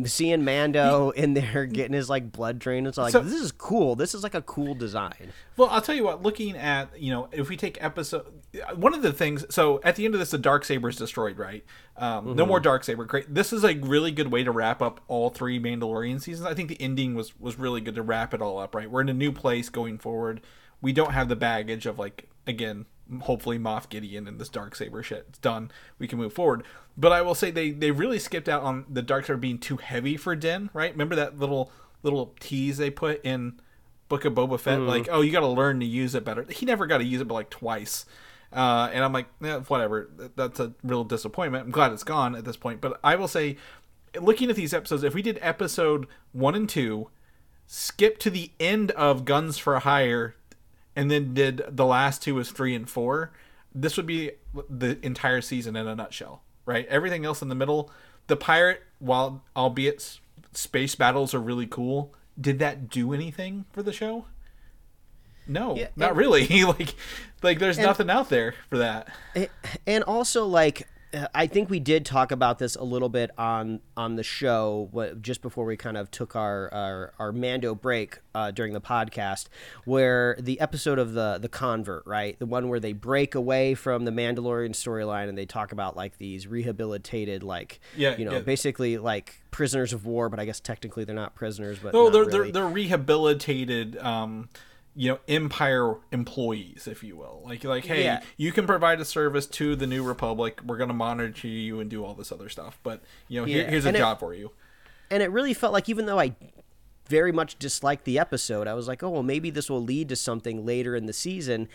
seeing Mando in there getting his like blood drained. It's like, this is cool. This is like a cool design. Well, I'll tell you what, looking at, you know, if we take episode, one of the things, so at the end of this, the Darksaber is destroyed, right? No more Darksaber. Great. This is a really good way to wrap up all three Mandalorian seasons. I think the ending was really good to wrap it all up, right? We're in a new place going forward. We don't have the baggage of like, again, hopefully Moff Gideon and this Darksaber shit. It's done. We can move forward. But I will say they really skipped out on the Darksaber being too heavy for Din, right? Remember that little tease they put in Book of Boba Fett? Like, oh, you got to learn to use it better. He never got to use it but like twice. And I'm like, whatever. That's a real disappointment. I'm glad it's gone at this point. But I will say, looking at these episodes, if we did episode 1 and 2, skip to the end of Guns for Hire, and then did the last two as 3 and 4, this would be the entire season in a nutshell, right? Everything else in the middle, the pirate, while albeit space battles are really cool, did that do anything for the show? No, not really. like there's nothing out there for that. And also, like, I think we did talk about this a little bit on the show just before we kind of took our Mando break during the podcast, where the episode of the convert, right, the one where they break away from the Mandalorian storyline and they talk about like these rehabilitated, like basically like prisoners of war, but I guess technically they're not prisoners, but they're rehabilitated. You know, Empire employees, if you will, like, hey, you can provide a service to the New Republic. We're going to monitor you and do all this other stuff. But, you know, here's a job for you. And it really felt like, even though I very much disliked the episode, I was like, oh, well, maybe this will lead to something later in the season.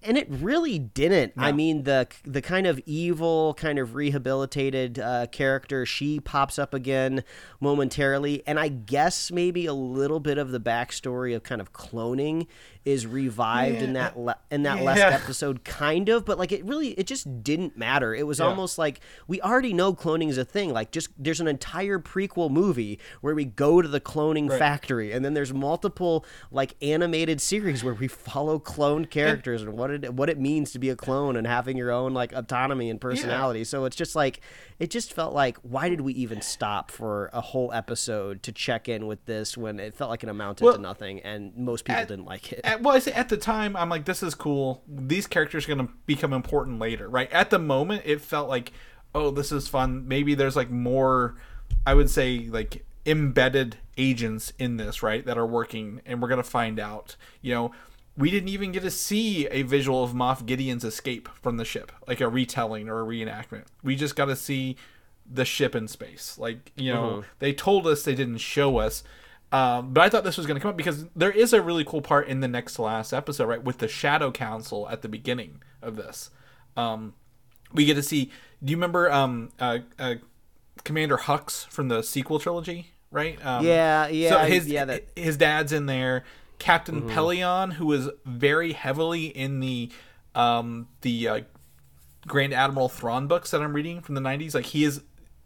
And it really didn't. No. I mean, the kind of evil, kind of rehabilitated character, she pops up again momentarily. And I guess maybe a little bit of the backstory of kind of cloning is revived in that last episode, kind of. But, like, it just didn't matter. It was almost like we already know cloning is a thing. Like, just there's an entire prequel movie where we go to the cloning factory. And then there's multiple, like, animated series where we follow cloned characters and what it means to be a clone and having your own, like, autonomy and personality. Yeah. So it's just like, it just felt like, why did we even stop for a whole episode to check in with this when it felt like it amounted to nothing and most people didn't like it. At the time, I'm like, this is cool. These characters are going to become important later, right? At the moment, it felt like, oh, this is fun. Maybe there's, like, more, I would say, like, embedded agents in this, right, that are working, and we're going to find out, you know. We didn't even get to see a visual of Moff Gideon's escape from the ship, like a retelling or a reenactment. We just got to see the ship in space. Like, you know, they told us, they didn't show us. But I thought this was going to come up because there is a really cool part in the next to last episode, right, with the Shadow Council at the beginning of this. We get to see, do you remember Commander Hux from the sequel trilogy, right? So his dad's in there. Captain Pelion, who is very heavily in the Grand Admiral Thrawn books that I'm reading from the 90s. Like, he is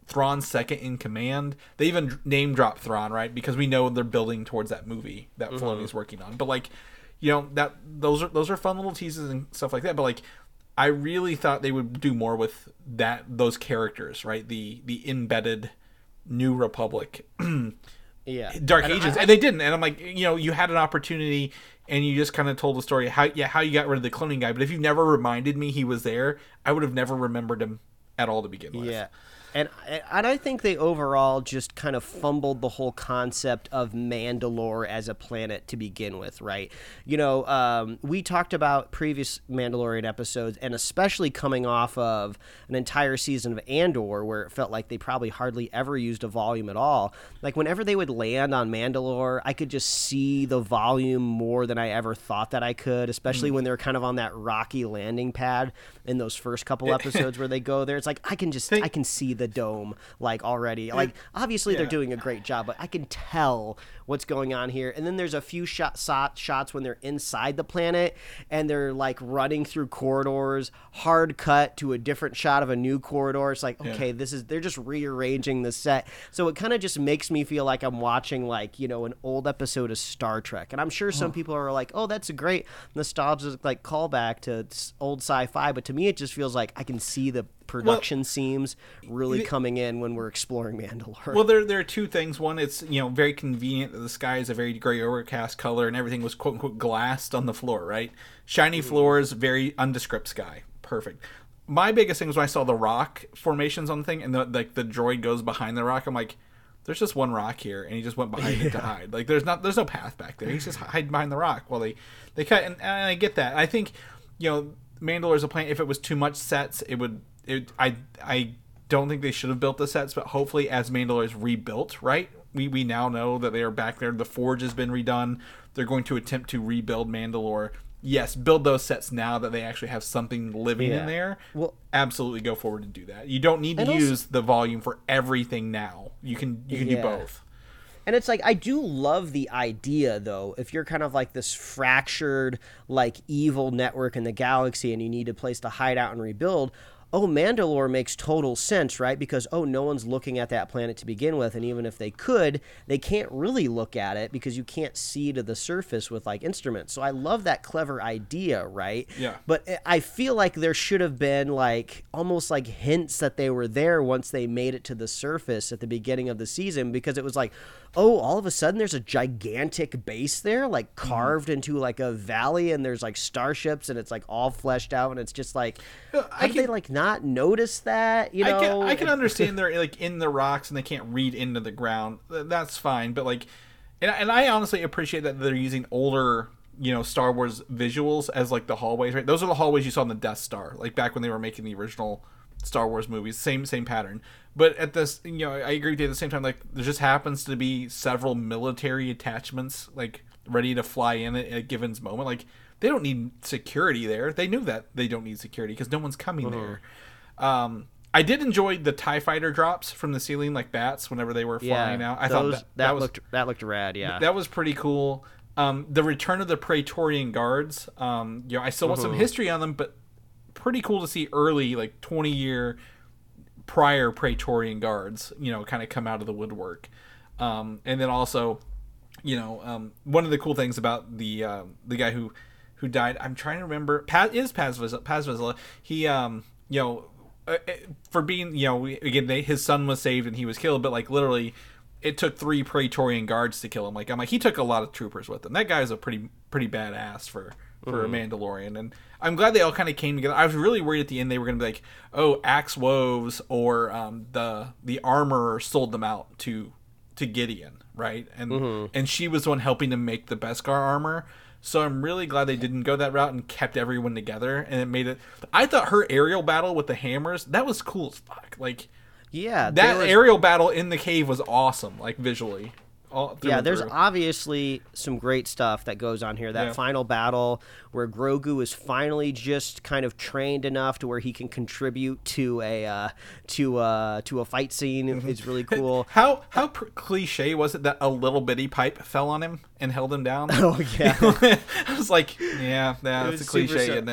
Thrawn's second in command. They even name drop Thrawn, right? Because we know they're building towards that movie that Filoni's working on. But, like, you know, that those are fun little teases and stuff like that. But, like, I really thought they would do more with those characters, right? The embedded New Republic. Dark Ages, and they didn't. And I'm like, you know, you had an opportunity and you just kind of told the story how you got rid of the cloning guy, but if you never reminded me he was there, I would have never remembered him at all to begin with. And I think they overall just kind of fumbled the whole concept of Mandalore as a planet to begin with, right? You know, we talked about previous Mandalorian episodes, and especially coming off of an entire season of Andor, where it felt like they probably hardly ever used a volume at all. Like, whenever they would land on Mandalore, I could just see the volume more than I ever thought that I could, especially when they're kind of on that rocky landing pad in those first couple episodes where they go there. It's like, I can see the dome, like, already. Like, obviously they're doing a great job, but I can tell what's going on here. And then there's a few shots when they're inside the planet and they're, like, running through corridors, hard cut to a different shot of a new corridor. It's like, okay, they're just rearranging the set. So it kind of just makes me feel like I'm watching, like, you know, an old episode of Star Trek. And I'm sure some people are like, oh, that's a great nostalgic, like, callback to old sci-fi. But to me, it just feels like I can see the production seams really coming in when we're exploring Mandalore. Well, there are two things. One, it's, you know, very convenient that the sky is a very gray overcast color and everything was quote unquote glassed on the floor, right? Shiny floors, very undescript sky. Perfect. My biggest thing was when I saw the rock formations on the thing and the droid goes behind the rock. I'm like, there's just one rock here, and he just went behind it to hide. Like, there's no path back there. He's just hiding behind the rock while they cut. And I get that. I think, you know, Mandalore's a planet. If it was too much sets, it would. I don't think they should have built the sets, but hopefully as Mandalore is rebuilt, right? We now know that they are back there. The Forge has been redone. They're going to attempt to rebuild Mandalore. Yes, build those sets now that they actually have something living in there. Well, absolutely go forward and do that. You don't need to use the volume for everything now. You can do both. And it's like, I do love the idea, though, if you're kind of like this fractured, like, evil network in the galaxy and you need a place to hide out and rebuild. Oh, Mandalore makes total sense, right? Because, no one's looking at that planet to begin with, and even if they could, they can't really look at it because you can't see to the surface with, like, instruments. So I love that clever idea, right? Yeah. But I feel like there should have been, like, almost like hints that they were there once they made it to the surface at the beginning of the season, because it was like, all of a sudden there's a gigantic base there, like, carved into, like, a valley, and there's, like, starships, and it's, like, all fleshed out, and it's just like, how did they, like, not notice that? You know, I can understand they're, like, in the rocks and they can't read into the ground. That's fine. But, like, and I honestly appreciate that they're using older, you know, Star Wars visuals as, like, the hallways, right? Those are the hallways you saw in the Death Star, like, back when they were making the original Star Wars movies. Same pattern. But at this, you know, I agree with you at the same time, like, there just happens to be several military attachments, like, ready to fly in at a given moment. Like, they don't need security there. They knew that they don't need security because no one's coming there. I did enjoy the TIE fighter drops from the ceiling like bats whenever they were flying out. I thought that looked rad. Yeah, that was pretty cool. The return of the Praetorian Guards. You know, I still want some history on them, but pretty cool to see early, like 20-year prior Praetorian Guards, you know, kind of come out of the woodwork. And then also, you know, one of the cool things about the guy who died, I'm trying to remember, Paz Vizsla. He, you know, for being, you know, again, his son was saved and he was killed, but like literally it took 3 Praetorian Guards to kill him. Like, I'm like, he took a lot of troopers with him. That guy is a pretty badass for a Mandalorian, and I'm glad they all kind of came together. I was really worried at the end they were going to be like, oh, Axe Woves or the armorer sold them out to Gideon, right? And and she was the one helping them make the Beskar armor. So I'm really glad they didn't go that route and kept everyone together, and it made it. I thought her aerial battle with the hammers, that was cool as fuck. Like, yeah, that aerial battle in the cave was awesome, like visually. Yeah, there's obviously some great stuff that goes on here. That final battle where Grogu is finally just kind of trained enough to where he can contribute to a fight scene is really cool. How cliche was it that a little bitty pipe fell on him and held him down? Oh yeah, I was like, yeah, that's a cliche, isn't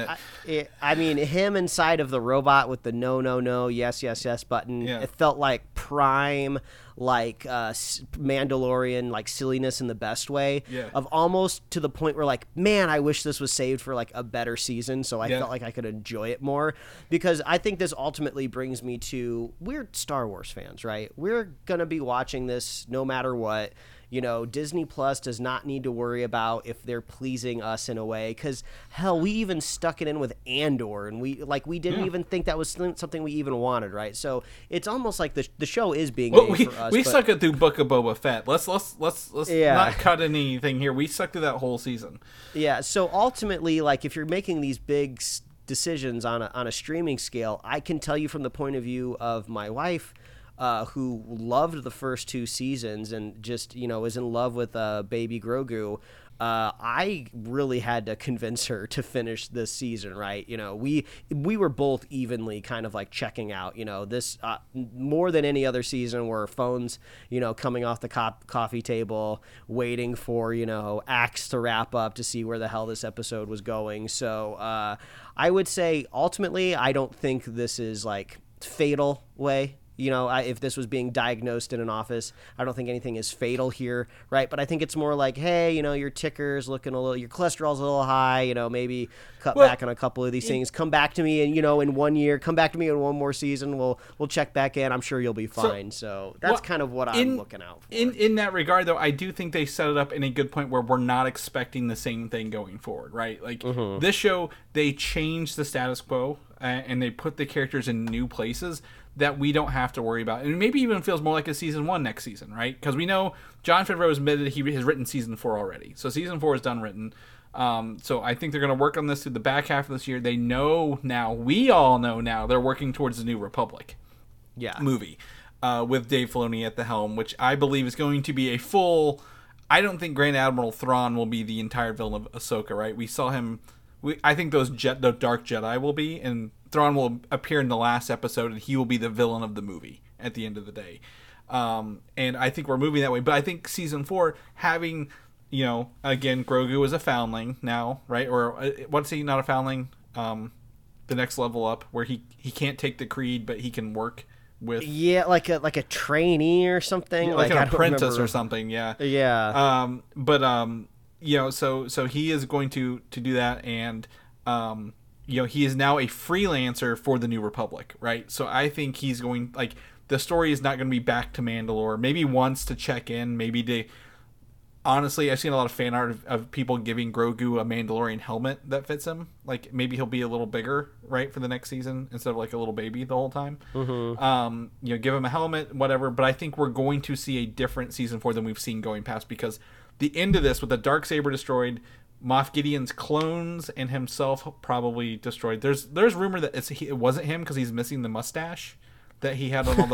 it? I mean, him inside of the robot with the no, yes button. Yeah. It felt like prime, like Mandalorian, like silliness in the best way, of almost to the point where like, man, I wish this was saved for like a better season, so I felt like I could enjoy it more. Because I think this ultimately brings me to, we're Star Wars fans, right? We're gonna be watching this no matter what. You know, Disney Plus does not need to worry about if they're pleasing us in a way, because hell, we even stuck it in with Andor, and we didn't even think that was something we even wanted, right? So it's almost like the show is being made for us. We stuck it through Book of Boba Fett. Let's not cut anything here. We stuck through that whole season. Yeah. So ultimately, like, if you're making these big decisions on a streaming scale, I can tell you from the point of view of my wife, who loved the first 2 seasons and just, you know, is in love with baby Grogu. I really had to convince her to finish this season, right? You know, we were both evenly kind of like checking out, you know, this more than any other season, where phones, you know, coming off the coffee table, waiting for, you know, Axe to wrap up to see where the hell this episode was going. So I would say ultimately, I don't think this is like fatal way. You know, if this was being diagnosed in an office, I don't think anything is fatal here, right? But I think it's more like, hey, you know, your ticker's looking a little, your cholesterol's a little high, you know, maybe cut back on a couple of these things. Come back to me, and you know, in 1 year, come back to me in 1 more season. We'll check back in. I'm sure you'll be fine. So that's kind of what I'm looking out for. In that regard, though, I do think they set it up in a good point where we're not expecting the same thing going forward, right? Like this show, they changed the status quo and they put the characters in new places that we don't have to worry about. And maybe even feels more like a season 1 next season, right? Because we know John Favreau has admitted he has written season 4 already. So season 4 is done written. So I think they're going to work on this through the back half of this year. They know now, we all know now, they're working towards the New Republic movie with Dave Filoni at the helm, which I believe is going to be a full... I don't think Grand Admiral Thrawn will be the entire villain of Ahsoka, right? We saw him... I think the Dark Jedi will be, and Thrawn will appear in the last episode, and he will be the villain of the movie at the end of the day. And I think we're moving that way. But I think season 4, having, you know, again, Grogu is a foundling now, right? Or what's he, not a foundling? The next level up, where he can't take the creed, but he can work with... Yeah, like a trainee or something. Yeah, like an apprentice or something, yeah. Yeah. You know, so he is going to do that, and you know, he is now a freelancer for the New Republic, right? So I think he's going, like, the story is not going to be back to Mandalore. Maybe once to check in, maybe to... Honestly, I've seen a lot of fan art of people giving Grogu a Mandalorian helmet that fits him. Like, maybe he'll be a little bigger, right, for the next season instead of like a little baby the whole time. You know, give him a helmet, whatever. But I think we're going to see a different season 4 than we've seen going past, because the end of this, with the Darksaber destroyed, Moff Gideon's clones and himself probably destroyed. There's rumor that it wasn't him because he's missing the mustache that he had on all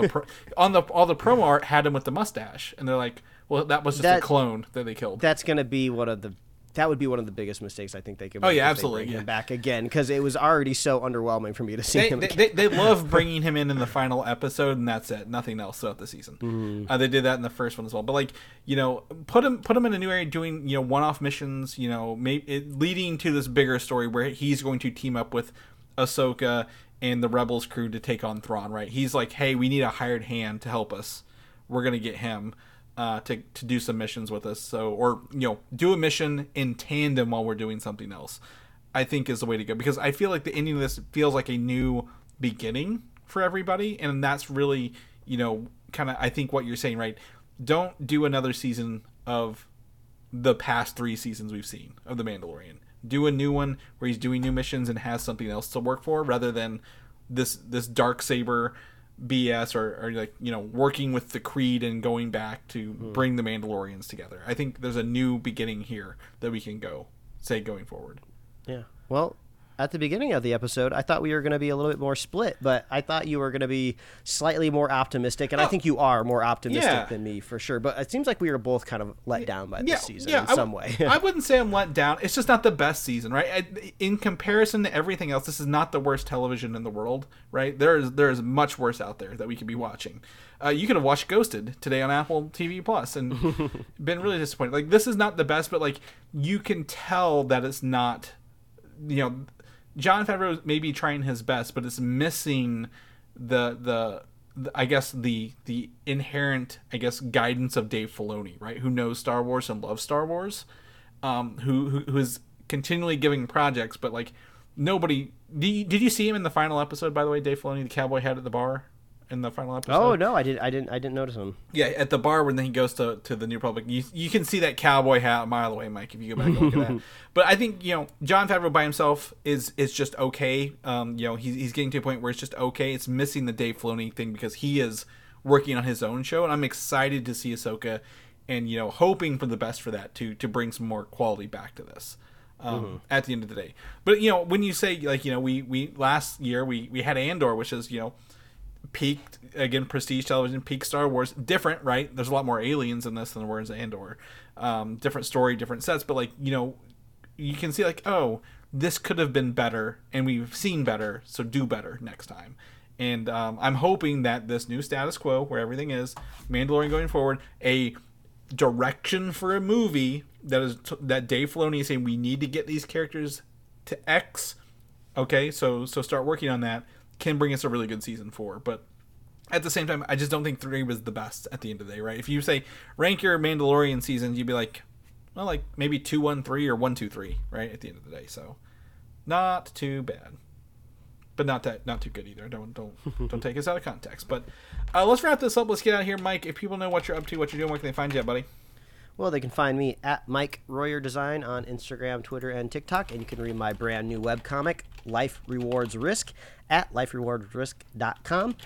the promo art had him with the mustache, and they're like, Well, that was just a clone that they killed. That's going to be one of the... That would be one of the biggest mistakes I think they could make. Oh, yeah, absolutely. Bring him back again, because it was already so underwhelming for me to see him again. They love bringing him in the final episode, and that's it. Nothing else throughout the season. Mm-hmm. They did that in the first one as well. But, like, you know, put him in a new area doing, you know, one-off missions, you know, leading to this bigger story where he's going to team up with Ahsoka and the Rebels crew to take on Thrawn, right? He's like, hey, we need a hired hand to help us. We're going to get him. To do some missions with us, or you know, do a mission in tandem while we're doing something else, I think is the way to go, because I feel like the ending of this feels like a new beginning for everybody, and that's really, you know, kind of I think what you're saying, right? Don't do another season of the past three seasons we've seen of The Mandalorian. Do a new one where he's doing new missions and has something else to work for, rather than this Darksaber BS or like, you know, working with the Creed and going back to bring the Mandalorians together. I think there's a new beginning here that we can going forward. Yeah. Well, at the beginning of the episode, I thought we were going to be a little bit more split, but I thought you were going to be slightly more optimistic, and I think you are more optimistic than me for sure. But it seems like we were both kind of let down by this season in some way. I wouldn't say I'm let down. It's just not the best season, right? In comparison to everything else, this is not the worst television in the world, right? There is much worse out there that we could be watching. You could have watched Ghosted today on Apple TV Plus and been really disappointed. Like, this is not the best, but like, you can tell that it's not, you know, John Favreau may be trying his best, but it's missing the I guess the inherent, I guess, guidance of Dave Filoni, right? Who knows Star Wars and loves Star Wars, who is continually giving projects, but like nobody. Did you see him in the final episode? By the way, Dave Filoni, the cowboy hat at the bar, in the final episode. Oh no, I didn't notice him. Yeah, at the bar when he goes to the New Republic, you can see that cowboy hat a mile away, Mike. If you go back and look at that. But I think, you know, John Favreau by himself is just okay. You know, he's getting to a point where it's just okay. It's missing the Dave Filoni thing because he is working on his own show, and I'm excited to see Ahsoka, and you know, hoping for the best for that to bring some more quality back to this. At the end of the day, but you know, when you say like, you know, we last year we had Andor, which is, you know, peaked again, prestige television, peak Star Wars, different, right? There's a lot more aliens in this than there were in Andor. Different story, different sets, but like, you know, you can see like, oh, this could have been better, and we've seen better, so do better next time. And I'm hoping that this new status quo, where everything is Mandalorian going forward, a direction for a movie that Dave Filoni is saying we need to get these characters to X. Okay, so start working on that. Can bring us a really good season 4, but at the same time, I just don't think 3 was the best at the end of the day, right? If you say rank your Mandalorian seasons, you'd be like, well, like maybe 2, 1, 3 or 1, 2, 3, right? At the end of the day, so not too bad, but not too good either. Don't take us out of context. But let's wrap this up. Let's get out of here, Mike. If people know what you're up to, what you're doing, where can they find you at, buddy? Well, they can find me at Mike Royer Design on Instagram, Twitter, and TikTok. And you can read my brand new webcomic, Life Rewards Risk, at liferewardsrisk.com.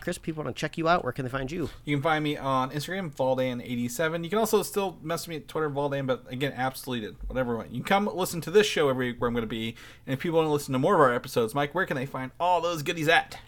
Chris, people want to check you out. Where can they find you? You can find me on Instagram, Valdan87. You can also still message me at Twitter, Valdan, but again, apps deleted, whatever. You can come listen to this show every week where I'm going to be. And if people want to listen to more of our episodes, Mike, where can they find all those goodies at?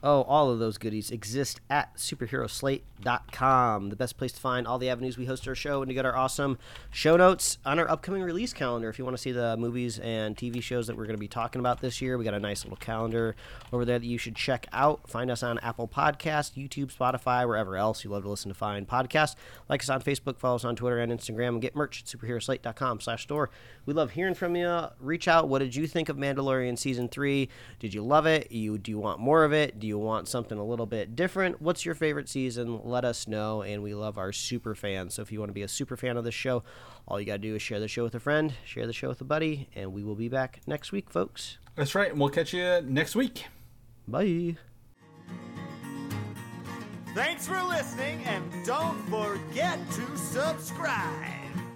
Oh, all of those goodies exist at superheroslate.com, the best place to find all the avenues we host our show and to get our awesome show notes on our upcoming release calendar. If you want to see the movies and TV shows that we're going to be talking about this year, we got a nice little calendar over there that you should check out. Find us on Apple Podcasts, YouTube, Spotify, wherever else you love to listen to find podcasts. Like us on Facebook, follow us on Twitter and Instagram, and get merch at superheroslate.com/store. We love hearing from you. Reach out. What did you think of Mandalorian Season 3? Did you love it? Do you want more of it? Do you want something a little bit different? What's your favorite season? Let us know, and we love our super fans. So if you want to be a super fan of this show, all you got to do is share the show with a friend, share the show with a buddy, and we will be back next week, folks. That's right, and we'll catch you next week. Bye. Thanks for listening, and don't forget to subscribe.